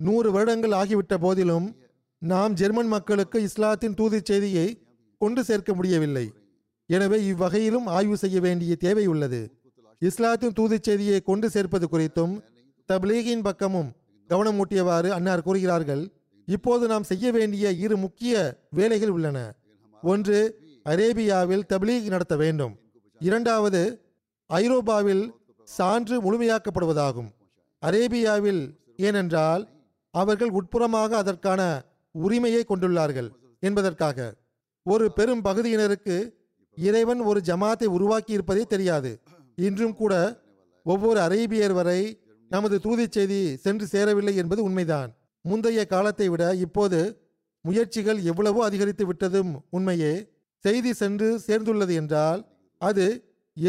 நூறு வருடங்கள் ஆகிவிட்ட போதிலும் நாம் ஜெர்மன் மக்களுக்கு இஸ்லாத்தின் தூது செய்தியை கொண்டு சேர்க்க முடியவில்லை. எனவே இவ்வகையிலும் ஆய்வு செய்ய வேண்டிய தேவை உள்ளது. இஸ்லாத்தின் தூது செய்தியை கொண்டு சேர்ப்பது குறித்தும் தப்லீகின் பக்கமும் கவனம் ஊட்டியவாறு அன்னார் கூறுகிறார்கள், இப்போது நாம் செய்ய வேண்டிய இரு முக்கிய வேலைகள் உள்ளன. ஒன்று, அரேபியாவில் தப்லீக் நடத்த வேண்டும். இரண்டாவது, ஐரோப்பாவில் சான்று முழுமையாக்கப்படுவதாகும். அரேபியாவில் ஏனென்றால் அவர்கள் உட்புறமாக அதற்கான உரிமையை கொண்டுள்ளார்கள் என்பதற்காக. ஒரு பெரும் பகுதியினருக்கு இறைவன் ஒரு ஜமாத்தை உருவாக்கி இருப்பதே தெரியாது. இன்றும் கூட ஒவ்வொரு அரேபியர் வரை நமது தூதி செய்தி சென்று சேரவில்லை என்பது உண்மைதான். முந்தைய காலத்தை விட இப்போது முயற்சிகள் எவ்வளவோ அதிகரித்து விட்டதும் உண்மையே. செய்தி சென்று சேர்ந்துள்ளது என்றால் அது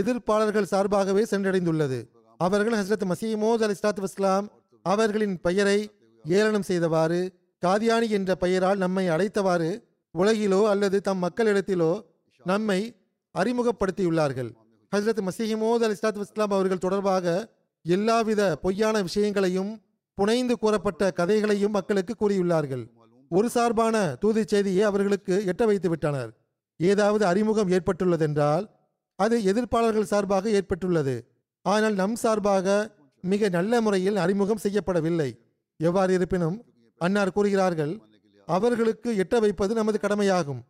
எதிர்ப்பாளர்கள் சார்பாகவே சென்றடைந்துள்ளது. அவர்கள் ஹஸ்ரத் மசீஹ் மவ்ஊத் அலைஹிஸ்ஸலாத்து வஸ்ஸலாம் அவர்களின் பெயரை ஏளனம் செய்தவாறு, காதியானி என்ற பெயரால் நம்மை அழைத்தவாறு உலகிலோ அல்லது தம் மக்களிடத்திலோ நம்மை அறிமுகப்படுத்தியுள்ளார்கள். ஹஸ்ரத் மசீஹ் மவ்ஊத் அலைஹிஸ்ஸலாத்து வஸ்ஸலாம் அவர்கள் தொடர்பாக எல்லாவித பொய்யான விஷயங்களையும் புனைந்து கூறப்பட்ட கதைகளையும் மக்களுக்கு கூறியுள்ளார்கள். ஒரு சார்பான தூதி செய்தியை அவர்களுக்கு எட்ட வைத்து விட்டனர். ஏதாவது அறிமுகம் ஏற்பட்டுள்ளதென்றால் அது எதிர்ப்பாளர்கள் சார்பாக ஏற்பட்டுள்ளது. ஆனால் நம் சார்பாக மிக நல்ல முறையில் அறிமுகம் செய்யப்படவில்லை. எவ்வாறு இருப்பினும் அன்னார் கூறுகிறார்கள், அவர்களுக்கு எட்ட வைப்பது நமது கடமையாகும்.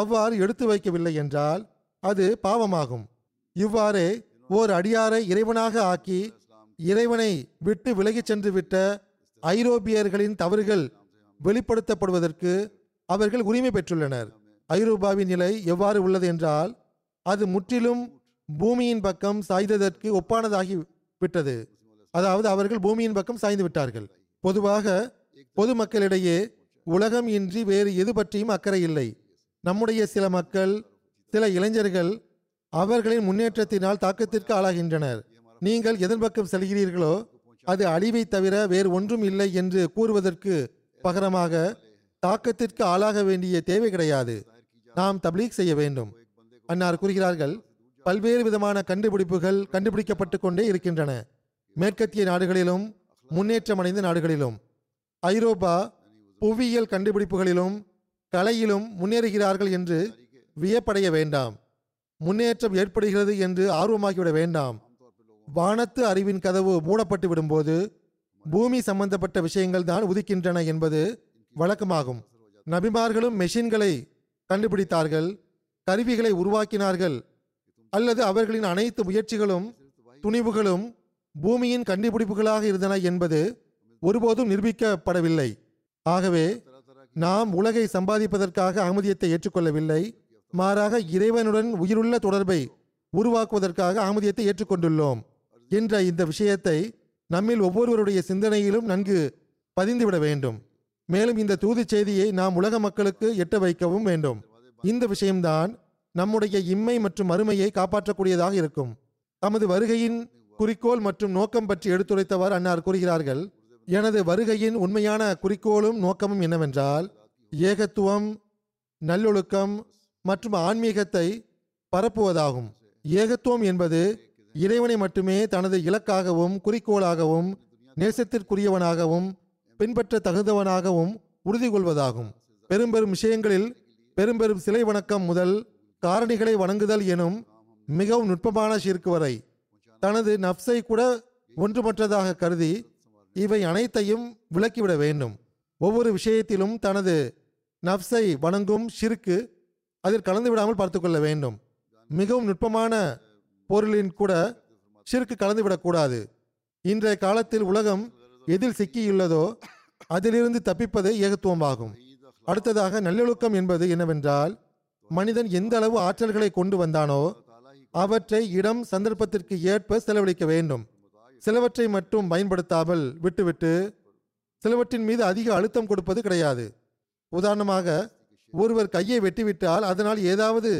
அவ்வாறு எடுத்து வைக்கவில்லை என்றால் அது பாவமாகும். இவ்வாறே ஓர் அடியாரை இறைவனாக ஆக்கி இறைவனை விட்டு விலகிச் சென்று விட்ட ஐரோப்பியர்களின் தவறுகள் வெளிப்படுத்தப்படுவதற்கு அவர்கள் உரிமை பெற்றுள்ளனர். ஐரோப்பாவின் நிலை எவ்வாறு உள்ளது என்றால் அது முற்றிலும் பூமியின் பக்கம் சாய்ந்ததற்கு ஒப்பானதாகி விட்டது. அதாவது அவர்கள் பூமியின் பக்கம் சாய்ந்து விட்டார்கள். பொதுவாக பொதுமக்களிடையே உலகம் இன்றி வேறு எது பற்றியும் அக்கறை இல்லை. நம்முடைய சில மக்கள், சில இளைஞர்கள் அவர்களின் முன்னேற்றத்தினால் தாக்கத்திற்கு ஆளாகின்றனர். நீங்கள் எதன் பக்கம் செல்கிறீர்களோ அது அழிவை தவிர வேறு ஒன்றும் இல்லை என்று கூறுவதற்கு பகரமாக தாக்கத்திற்கு ஆளாக வேண்டிய தேவை கிடையாது. நாம் தப்லீக் செய்ய வேண்டும். அன்னார் கூறுகிறார்கள், பல்வேறு விதமான கண்டுபிடிப்புகள் கண்டுபிடிக்கப்பட்டு கொண்டே இருக்கின்றன. மேற்கத்திய நாடுகளிலும் முன்னேற்றமடைந்த நாடுகளிலும் ஐரோப்பா புவியியல் கண்டுபிடிப்புகளிலும் கலையிலும் முன்னேறுகிறார்கள் என்று வியப்படைய வேண்டாம். முன்னேற்றம் ஏற்படுகிறது என்று ஆர்வமாகிவிட வேண்டாம். வானத்து அறிவின் கதவு மூடப்பட்டு விடும்போது பூமி சம்பந்தப்பட்ட விஷயங்கள் தான் உதிக்கின்றன என்பது வழக்கமாகும். நபிமார்களும் மெஷின்களை கண்டுபிடித்தார்கள், கருவிகளை உருவாக்கினார்கள். அல்லது அவர்களின் அனைத்து முயற்சிகளும் துணிவுகளும் பூமியின் கண்டுபிடிப்புகளாக இருந்தன என்பது ஒருபோதும் நிரூபிக்கப்படவில்லை. ஆகவே நாம் உலகை சம்பாதிப்பதற்காக அகமதியத்தை ஏற்றுக்கொள்ளவில்லை, மாறாக இறைவனுடன் உயிருள்ள தொடர்பை உருவாக்குவதற்காக அகமதியத்தை ஏற்றுக்கொண்டுள்ளோம் என்ற இந்த விஷயத்தை நம்மில் ஒவ்வொருவருடைய சிந்தனையிலும் நன்கு பதிந்துவிட வேண்டும். மேலும் இந்த தூது செய்தியை நாம் உலக மக்களுக்கு எட்ட வைக்கவும் வேண்டும். இந்த விஷயம்தான் நம்முடைய இம்மை மற்றும் மறுமையை காப்பாற்றக்கூடியதாக இருக்கும். தமது வருகையின் குறிக்கோள் மற்றும் நோக்கம் பற்றி எடுத்துரைத்தவர் அன்னார் கூறுகிறார்கள், எனது வருகையின் உண்மையான குறிக்கோளும் நோக்கமும் என்னவென்றால் ஏகத்துவம், நல்லொழுக்கம் மற்றும் ஆன்மீகத்தை பரப்புவதாகும். ஏகத்துவம் என்பது இறைவனை மட்டுமே தனது இலக்காகவும் குறிக்கோளாகவும் நேசத்திற்குரியவனாகவும் பின்பற்ற தகுந்தவனாகவும் உறுதி கொள்வதாகும். பெரும்பெரும் விஷயங்களில் பெரும்பெரும் சிலை வணக்கம் முதல் காரணிகளை வணங்குதல் எனும் மிகவும் நுட்பமான ஷிர்க் வரை தனது நப்சை கூட ஒன்றுமற்றதாக கருதி இவை அனைத்தையும் விளக்கிவிட வேண்டும். ஒவ்வொரு விஷயத்திலும் தனது நப்சை வணங்கும் ஷிர்க்கு அதில் கலந்துவிடாமல் பார்த்து கொள்ள வேண்டும். மிகவும் நுட்பமான பொருளின் கூட ஷிர்க்கு கலந்துவிடக்கூடாது. இன்றைய காலத்தில் உலகம் எதில் சிக்கியுள்ளதோ அதிலிருந்து தப்பிப்பதே ஏகத்துவமாகும். அடுத்ததாக நல்லொழுக்கம் என்பது என்னவென்றால், மனிதன் எந்த அளவு ஆற்றல்களை கொண்டு வந்தானோ அவற்றை இடம் சந்தர்ப்பத்திற்கு ஏற்ப செலவழிக்க வேண்டும். சிலவற்றை மட்டும் பயன்படுத்தாமல் விட்டுவிட்டு சிலவற்றின் மீது அதிக அழுத்தம் கொடுப்பது கிடையாது. உதாரணமாக, ஒருவர் கையை வெட்டிவிட்டால் அதனால் ஏதாவது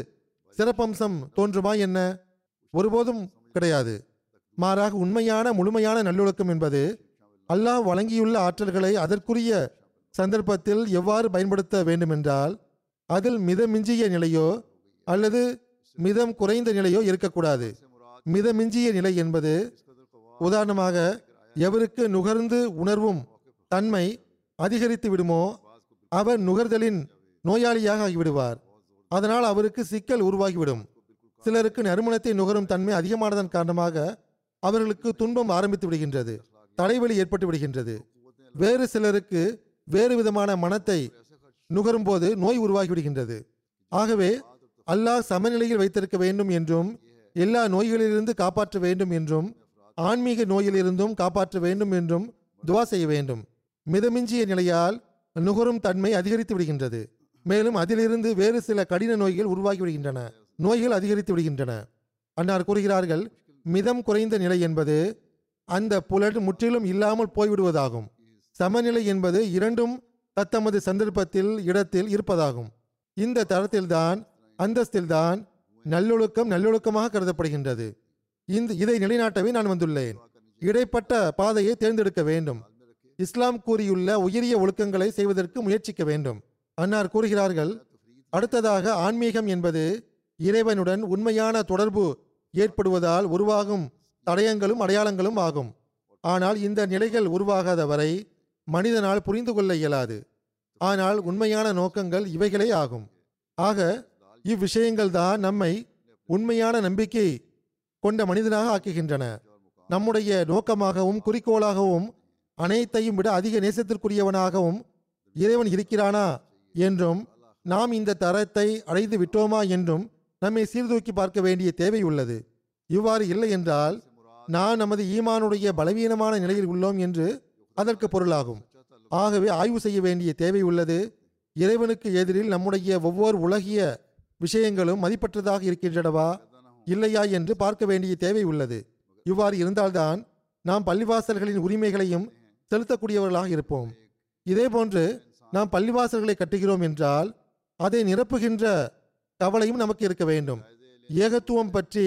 சிறப்பம்சம் தோன்றுமா என்ன? ஒருபோதும் கிடையாது. மாறாக உண்மையான முழுமையான நல்லொழுக்கம் என்பது அல்லாஹ் வழங்கியுள்ள ஆற்றல்களை அதற்குரிய சந்தர்ப்பத்தில் எவ்வாறு பயன்படுத்த வேண்டுமென்றால் அதில் மிதமிஞ்சிய நிலையோ அல்லது மிதம் குறைந்த நிலையோ இருக்கக்கூடாது. மிதமிஞ்சிய நிலை என்பது உதாரணமாக எவருக்கு நுகர்ந்து உணர்வும் தன்மை அதிகரித்து விடுமோ அவர் நுகர்தலின் நோயாளியாக ஆகிவிடுவார். அதனால் அவருக்கு சிக்கல் உருவாகிவிடும். சிலருக்கு நறுமணத்தை நுகரும் தன்மை அதிகமானதன் காரணமாக அவர்களுக்கு துன்பம் ஆரம்பித்து விடுகின்றது, தலைவலி ஏற்பட்டு விடுகின்றது. வேறு சிலருக்கு வேறு விதமான மனத்தை நுகரும் போது நோய் உருவாகிவிடுகின்றது. ஆகவே அல்லாஹ் சமநிலையில் வைத்திருக்க வேண்டும் என்றும் எல்லா நோய்களிலிருந்து காப்பாற்ற வேண்டும் என்றும் ஆன்மீக நோயிலிருந்தும் காப்பாற்ற வேண்டும் என்றும் துவா செய்ய வேண்டும். மிதமிஞ்சிய நிலையால் நுகரும் தன்மை அதிகரித்து விடுகின்றது. மேலும் அதிலிருந்து வேறு சில கடின நோய்கள் உருவாகி விடுகின்றன, நோய்கள் அதிகரித்து விடுகின்றன. அன்னார் கூறுகிறார்கள், மிதம் குறைந்த நிலை என்பது அந்த புலன் முற்றிலும் இல்லாமல் போய்விடுவதாகும். சமநிலை என்பது இரண்டும் தத்தமது சந்தர்ப்பத்தில் இடத்தில் இருப்பதாகும். இந்த தரத்தில்தான் அந்தஸ்தில்தான் நல்லொழுக்கம் நல்லொழுக்கமாக கருதப்படுகின்றது. இந்த இதை நிலைநாட்டவே நான் வந்துள்ளேன். இடைப்பட்ட பாதையை தேர்ந்தெடுக்க வேண்டும். இஸ்லாம் கூறியுள்ள உயரிய ஒழுக்கங்களை செய்வதற்கு முயற்சிக்க வேண்டும். அன்னார் கூறுகிறார்கள், அடுத்ததாக ஆன்மீகம் என்பது இறைவனுடன் உண்மையான தொடர்பு ஏற்படுவதால் உருவாகும் தடயங்களும் அடையாளங்களும் ஆகும். ஆனால் இந்த நிலைகள் உருவாகாத வரை மனிதனால் புரிந்து கொள்ள இயலாது. ஆனால் உண்மையான நோக்கங்கள் இவைகளே ஆகும். ஆக இவ்விஷயங்கள் தான் நம்மை உண்மையான நம்பிக்கை கொண்ட மனிதனாக ஆக்குகின்றன. நம்முடைய நோக்கமாகவும் குறிக்கோளாகவும் அனைத்தையும் விட அதிக நேசத்திற்குரியவனாகவும் இறைவன் இருக்கிறானா என்றும் நாம் இந்த தரத்தை அடைந்து விட்டோமா என்றும் நம்மை சீர்தூக்கி பார்க்க வேண்டிய தேவை உள்ளது. இவ்வாறு இல்லை என்றால் நாம் நமது ஈமானுடைய பலவீனமான நிலையில் உள்ளோம் என்று அதற்கு பொருளாகும். ஆகவே ஆய்வு செய்ய வேண்டிய தேவை உள்ளது. இறைவனுக்கு எதிரில் நம்முடைய ஒவ்வொரு உலகிய விஷயங்களும் மதிப்பற்றதாக இருக்கின்றனவா இல்லையா என்று பார்க்க வேண்டிய தேவை உள்ளது. இவ்வாறு இருந்தால்தான் நாம் பள்ளிவாசல்களின் உரிமைகளையும் செலுத்தக்கூடியவர்களாக இருப்போம். இதேபோன்று நாம் பள்ளிவாசல்களை கட்டுகிறோம் என்றால் அதை நிரப்புகின்ற கவலையும் நமக்கு இருக்க வேண்டும். ஏகத்துவம் பற்றி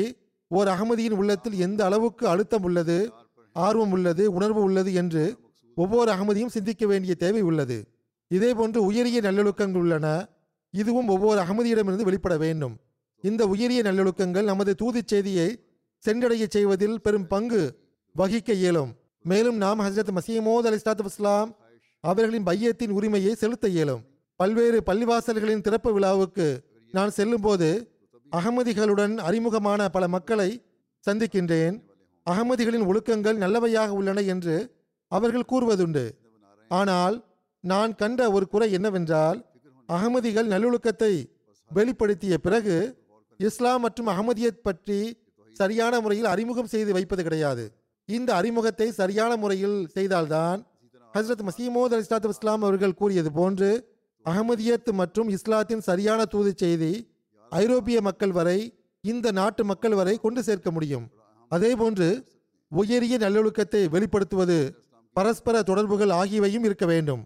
ஓர் அகமதியின் உள்ளத்தில் எந்த அளவுக்கு அழுத்தம் உள்ளது, ஆர்வம் உள்ளது, உணர்வு உள்ளது என்று ஒவ்வொரு அகமதியும் சிந்திக்க வேண்டிய தேவை உள்ளது. இதேபோன்று உயரிய நல்லொழுக்கங்கள் உள்ளன. இதுவும் ஒவ்வொரு அகமதியிடமிருந்து வெளிப்பட வேண்டும். இந்த உயரிய நல்லொழுக்கங்கள் நமது தூதி செய்தியை சென்றடைய செய்வதில் பெரும் பங்கு வகிக்க இயலும். மேலும் நாம் ஹசரத் மசீமோத் அலைஹிஸ்ஸலாத்து வஸ்ஸலாம் அவர்களின் பையத்தின் உரிமையை செலுத்த இயலும். பல்வேறு பள்ளிவாசல்களின் திறப்பு விழாவுக்கு நான் செல்லும் போது அகமதிகளுடன் அறிமுகமான பல மக்களை சந்திக்கின்றேன். அகமதிகளின் ஒழுக்கங்கள் நல்லவையாக உள்ளன என்று அவர்கள் கூறுவதுண்டு. ஆனால் நான் கண்ட ஒரு குறை என்னவென்றால், அகமதிகள் நல்லொழுக்கத்தை வெளிப்படுத்திய பிறகு இஸ்லாம் மற்றும் அகமதியத் பற்றி சரியான முறையில் அறிமுகம் செய்து வைப்பது கிடையாது. இந்த அறிமுகத்தை சரியான முறையில் செய்தால்தான் ஹசரத் மசீமோத் அலைஹிஸ்ஸலாத்து வஸ்ஸலாம் அவர்கள் கூறியது போன்று அகமதியத் மற்றும் இஸ்லாத்தின் சரியான தூது செய்தி ஐரோப்பிய மக்கள் வரை, இந்த நாட்டு மக்கள் வரை கொண்டு சேர்க்க முடியும். அதேபோன்று உயரிய நல்லொழுக்கத்தை வெளிப்படுத்துவது, பரஸ்பர தொடர்புகள் ஆகியவையும் இருக்க வேண்டும்.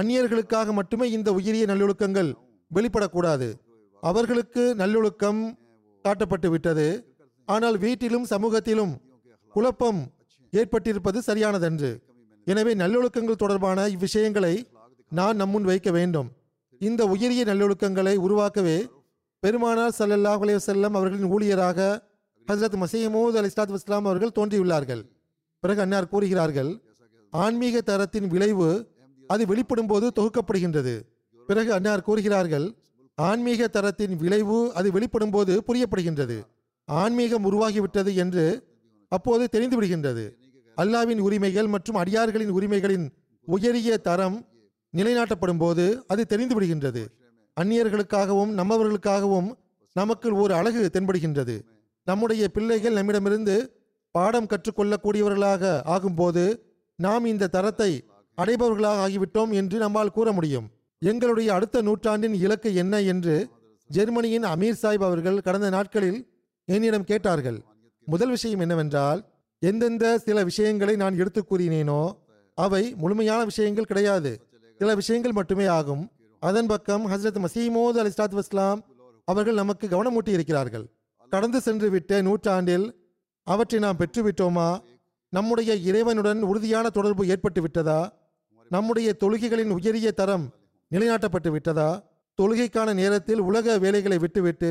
அந்நியர்களுக்காக மட்டுமே இந்த உயரிய நல்லொழுக்கங்கள் வெளிப்படக்கூடாது. அவர்களுக்கு நல்லொழுக்கம் காட்டப்பட்டு விட்டது, ஆனால் வீட்டிலும் சமூகத்திலும் குழப்பம் ஏற்பட்டிருப்பது சரியானதன்று. எனவே நல்லொழுக்கங்கள் தொடர்பான இவ்விஷயங்களை நான் நம்முன் வைக்க வேண்டும். இந்த உயரிய நல்லொழுக்கங்களை உருவாக்கவே பெருமானார் ஸல்லல்லாஹு அலைஹி வஸல்லம் அவர்களின் ஊழியராக ஹசரத் மசீமூத் அலி இஸ்லாத் வஸ்லாம் அவர்கள் தோன்றியுள்ளார்கள். பிறகு அன்னார் கூறுகிறார்கள், ஆன்மீக தரத்தின் விளைவு அது வெளிப்படும் போது தொகுக்கப்படுகின்றது. பிறகு அன்னார் கூறுகிறார்கள், ஆன்மீக தரத்தின் விளைவு அது வெளிப்படும் போது புரியப்படுகின்றது. ஆன்மீகம் உருவாகிவிட்டது என்று அப்போது தெரிந்துவிடுகின்றது. அல்லாவின் உரிமைகள் மற்றும் அடியார்களின் உரிமைகளின் உயரிய தரம் நிலைநாட்டப்படும் போது அது தெரிந்துவிடுகின்றது. அந்நியர்களுக்காகவும் நம்மவர்களுக்காகவும் நமக்கு ஒரு அழகு தென்படுகின்றது. நம்முடைய பிள்ளைகள் நம்மிடமிருந்து பாடம் கற்றுக்கொள்ளக்கூடியவர்களாக ஆகும்போது நாம் இந்த தரத்தை அடைபவர்களாக ஆகிவிட்டோம் என்று நம்மால் கூற முடியும். எங்களுடைய அடுத்த நூற்றாண்டின் இலக்கு என்ன என்று ஜெர்மனியின் அமீர் சாஹிப் அவர்கள் கடந்த நாட்களில் என்னிடம் கேட்டார்கள். முதல் விஷயம் என்னவென்றால், எந்தெந்த சில விஷயங்களை நான் எடுத்து கூறினேனோ அவை முழுமையான விஷயங்கள் கிடையாது, சில விஷயங்கள் மட்டுமே ஆகும். அதன் பக்கம் ஹசரத் மசீமூத் அலி இஸ்லாத் வஸ்லாம் அவர்கள் நமக்கு கவனமூட்டி இருக்கிறார்கள். கடந்து சென்று விட்ட நூற்றாண்டில் அவற்றை நாம் பெற்றுவிட்டோமா? நம்முடைய இறைவனுடன் உறுதியான தொடர்பு ஏற்பட்டு விட்டதா? நம்முடைய தொழுகைகளின் உயரிய தரம் நிலைநாட்டப்பட்டு விட்டதா? தொழுகைக்கான நேரத்தில் உலக வேலைகளை விட்டுவிட்டு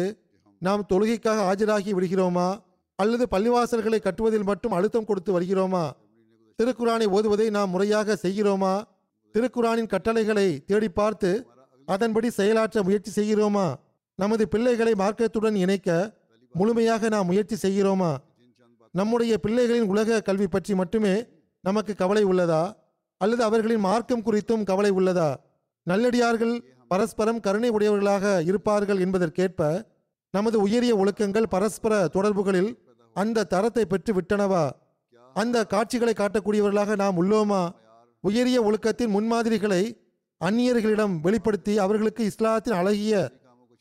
நாம் தொழுகைக்காக ஆஜராகி விடுகிறோமா? அல்லது பள்ளிவாசல்களை கட்டுவதில் மட்டும் அழுத்தம் கொடுத்து வருகிறோமா? திருக்குரானை ஓதுவதை நாம் முறையாக செய்கிறோமா? திருக்குரானின் கட்டளைகளை தேடி பார்த்து அதன்படி செயலாற்ற முயற்சி செய்கிறோமா? நமது பிள்ளைகளை மார்க்கத்துடன் இணைக்க முழுமையாக நாம் முயற்சி செய்கிறோமா? நம்முடைய பிள்ளைகளின் உலக கல்வி பற்றி மட்டுமே நமக்கு கவலை உள்ளதா? அல்லது அவர்களின் மார்க்கம் குறித்தும் கவலை உள்ளதா? நல்லடியார்கள் பரஸ்பரம் கருணை உடையவர்களாக இருப்பார்கள் என்பதற்கேற்ப நமது உயரிய ஒழுக்கங்கள் பரஸ்பர தொடர்புகளில் அந்த தரத்தை பெற்று விட்டனவா? அந்த காட்சிகளை காட்டக்கூடியவர்களாக நாம் உள்ளோமா? உயரிய ஒழுக்கத்தின் முன்மாதிரிகளை அந்நியர்களிடம் வெளிப்படுத்தி அவர்களுக்கு இஸ்லாத்தின் அழகிய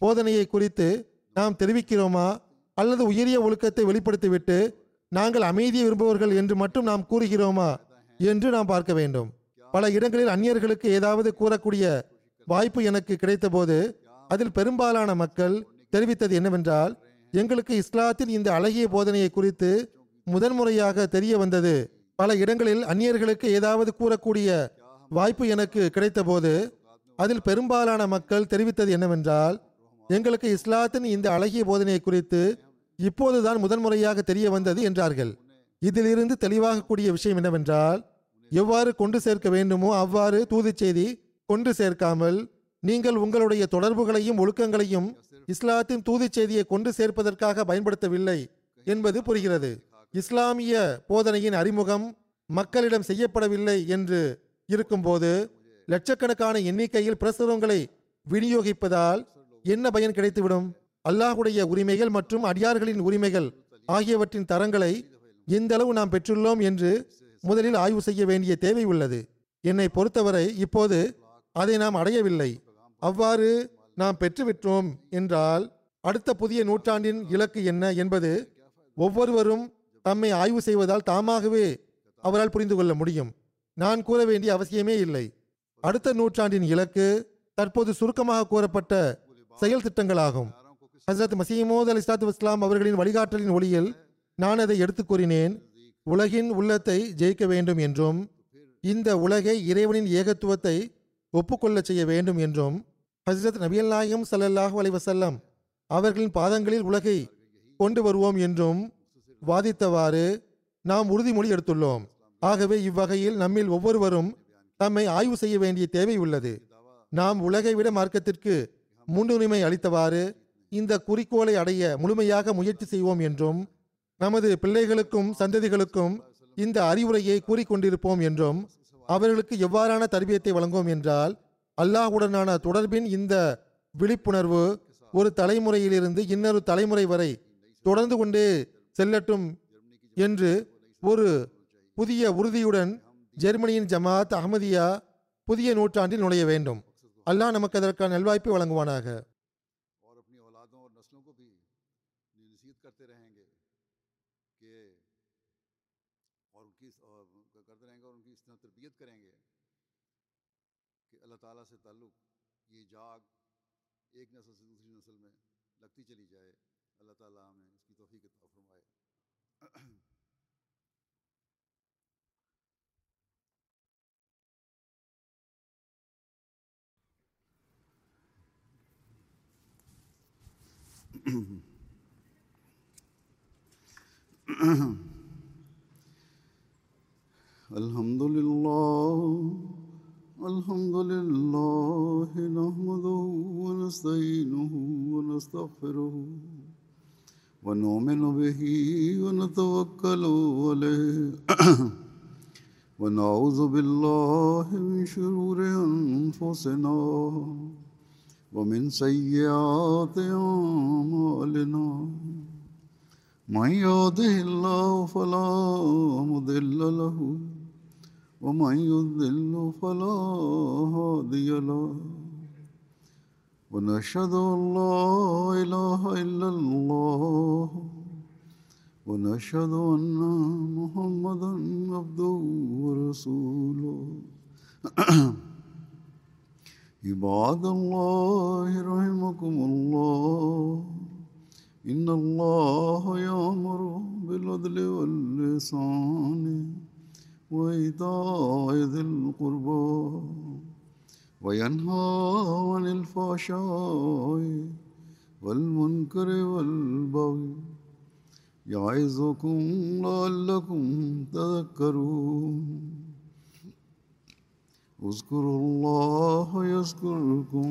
போதனையை குறித்து நாம் தெரிவிக்கிறோமா? அல்லது உயரிய ஒழுக்கத்தை வெளிப்படுத்திவிட்டு நாங்கள் அமைதியை விரும்புவர்கள் என்று மட்டும் நாம் கூறுகிறோமா என்று நாம் பார்க்க வேண்டும். பல இடங்களில் அந்நியர்களுக்கு ஏதாவது கூறக்கூடிய வாய்ப்பு எனக்கு கிடைத்த போது அதில் பெரும்பாலான மக்கள் தெரிவித்தது என்னவென்றால், எங்களுக்கு இஸ்லாத்தின் இந்த அழகிய போதனையை குறித்து முதன்முறையாக தெரிய வந்தது. பல இடங்களில் அந்நியர்களுக்கு ஏதாவது கூறக்கூடிய வாய்ப்பு எனக்கு கிடைத்த போது அதில் பெரும்பாலான மக்கள் தெரிவித்தது என்னவென்றால், எங்களுக்கு இஸ்லாத்தின் இந்த அழகிய போதனையை குறித்து இப்போதுதான் முதன்முறையாக தெரிய வந்தது என்றார்கள். இதிலிருந்து தெளிவாக கூடிய விஷயம் என்னவென்றால், எவ்வாறு கொண்டு சேர்க்க வேண்டுமோ அவ்வாறு தூது செய்தி கொண்டு சேர்க்காமல் நீங்கள் உங்களுடைய தொடர்புகளையும் ஒழுக்கங்களையும் இஸ்லாத்தின் தூது செய்தியை கொண்டு சேர்ப்பதற்காக பயன்படுத்தவில்லை என்பது புரிகிறது. இஸ்லாமிய போதனையின் அறிமுகம் மக்களிடம் செய்யப்படவில்லை என்று இருக்கும்போது லட்சக்கணக்கான எண்ணிக்கையில் பிரசுரங்களை விநியோகிப்பதால் என்ன பயன் கிடைத்துவிடும்? அல்லாஹுடைய உரிமைகள் மற்றும் அடியார்களின் உரிமைகள் ஆகியவற்றின் தரங்களை எந்த அளவு நாம் பெற்றுள்ளோம் என்று முதலில் ஆய்வு செய்ய வேண்டிய தேவை உள்ளது. என்னை பொறுத்தவரை இப்போது அதை நாம் அடையவில்லை. அவ்வாறு நாம் பெற்றுவிட்டோம் என்றால் அடுத்த புதிய நூற்றாண்டின் இலக்கு என்ன என்பது ஒவ்வொருவரும் தம்மை ஆய்வு செய்வதால் தாமாகவே அவரால் புரிந்து கொள்ள முடியும். நான் கூற வேண்டிய அவசியமே இல்லை. அடுத்த நூற்றாண்டின் இலக்கு தற்போது சுருக்கமாக கூறப்பட்ட செயல் திட்டங்களாகும். ஹசரத் மசீமூத் அலி இஸ்லாத் வஸ்லாம் அவர்களின் வழிகாட்டலின் ஒளியில் நான் அதை எடுத்து கூறினேன். உலகின் உள்ளத்தை ஜெயிக்க வேண்டும் என்றும், இந்த உலகை இறைவனின் ஏகத்துவத்தை ஒப்புக்கொள்ள செய்ய வேண்டும் என்றும், ஹசரத் நபியல் நாயகம் ஸல்லல்லாஹு அலைஹி வஸல்லம் அவர்களின் பாதங்களில் உலகை கொண்டு வருவோம் என்றும் வாதித்தவாறு நாம் உறுதிமொழி எடுத்துள்ளோம். ஆகவே இவ்வகையில் நம்மில் ஒவ்வொருவரும் தம்மை ஆய்வு செய்ய வேண்டிய தேவை உள்ளது. நாம் உலகை விட மார்க்கத்திற்கு முன்னுரிமை அளித்தவாறு இந்த குறிக்கோளை அடைய முழுமையாக முயற்சி செய்வோம் என்றும், நமது பிள்ளைகளுக்கும் சந்ததிகளுக்கும் இந்த அறிவுரையை கூறிக்கொண்டிருப்போம் என்றும், அவர்களுக்கு எவ்வாறான தர்பியத்தை வழங்குவோம் என்றால் அல்லாஹ்வுடனான தொடர்பின் இந்த விழிப்புணர்வு ஒரு தலைமுறையிலிருந்து இன்னொரு தலைமுறை வரை தொடர்ந்து கொண்டு செல்லட்டும் என்று ஒரு புதிய உறுதியுடன் ஜெர்மனியின் ஜமாத் அஹ்மதியா புதிய நூற்றாண்டில் நுழைய வேண்டும். அல்லாஹ் நமக்கு அதற்கான நல்வாய்ப்பை வழங்குவானாக. اللہ تعالیٰ سے تعلق یہ جاگ ایک نسل سے دوسری نسل میں لگتی چلی جائے. اللہ تعالیٰ ہمیں اس کی توفیق عطا فرمائے. الحمد لله الحمد لله نحمده ونستعينه ونستغفره ونؤمن به ونتوكل عليه ونعوذ بالله من شرور أنفسنا ومن سيئات أعمالنا من يهده الله فلا مضل له ومن يضلل فلا هادي له ونشهد أن لا إله إلا الله ونشهد أن محمدا عبده ورسوله عباد الله رحمكم الله إن الله يأمر بالعدل والإحسان وإيتاء ذي القربى وينهى عن الفحشاء والمنكر والبغي يعظكم لعلكم تذكرون اذكروا الله يذكركم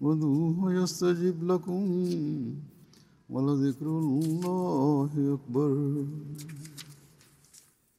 وادعوه يستجب لكم ولذكر الله أكبر.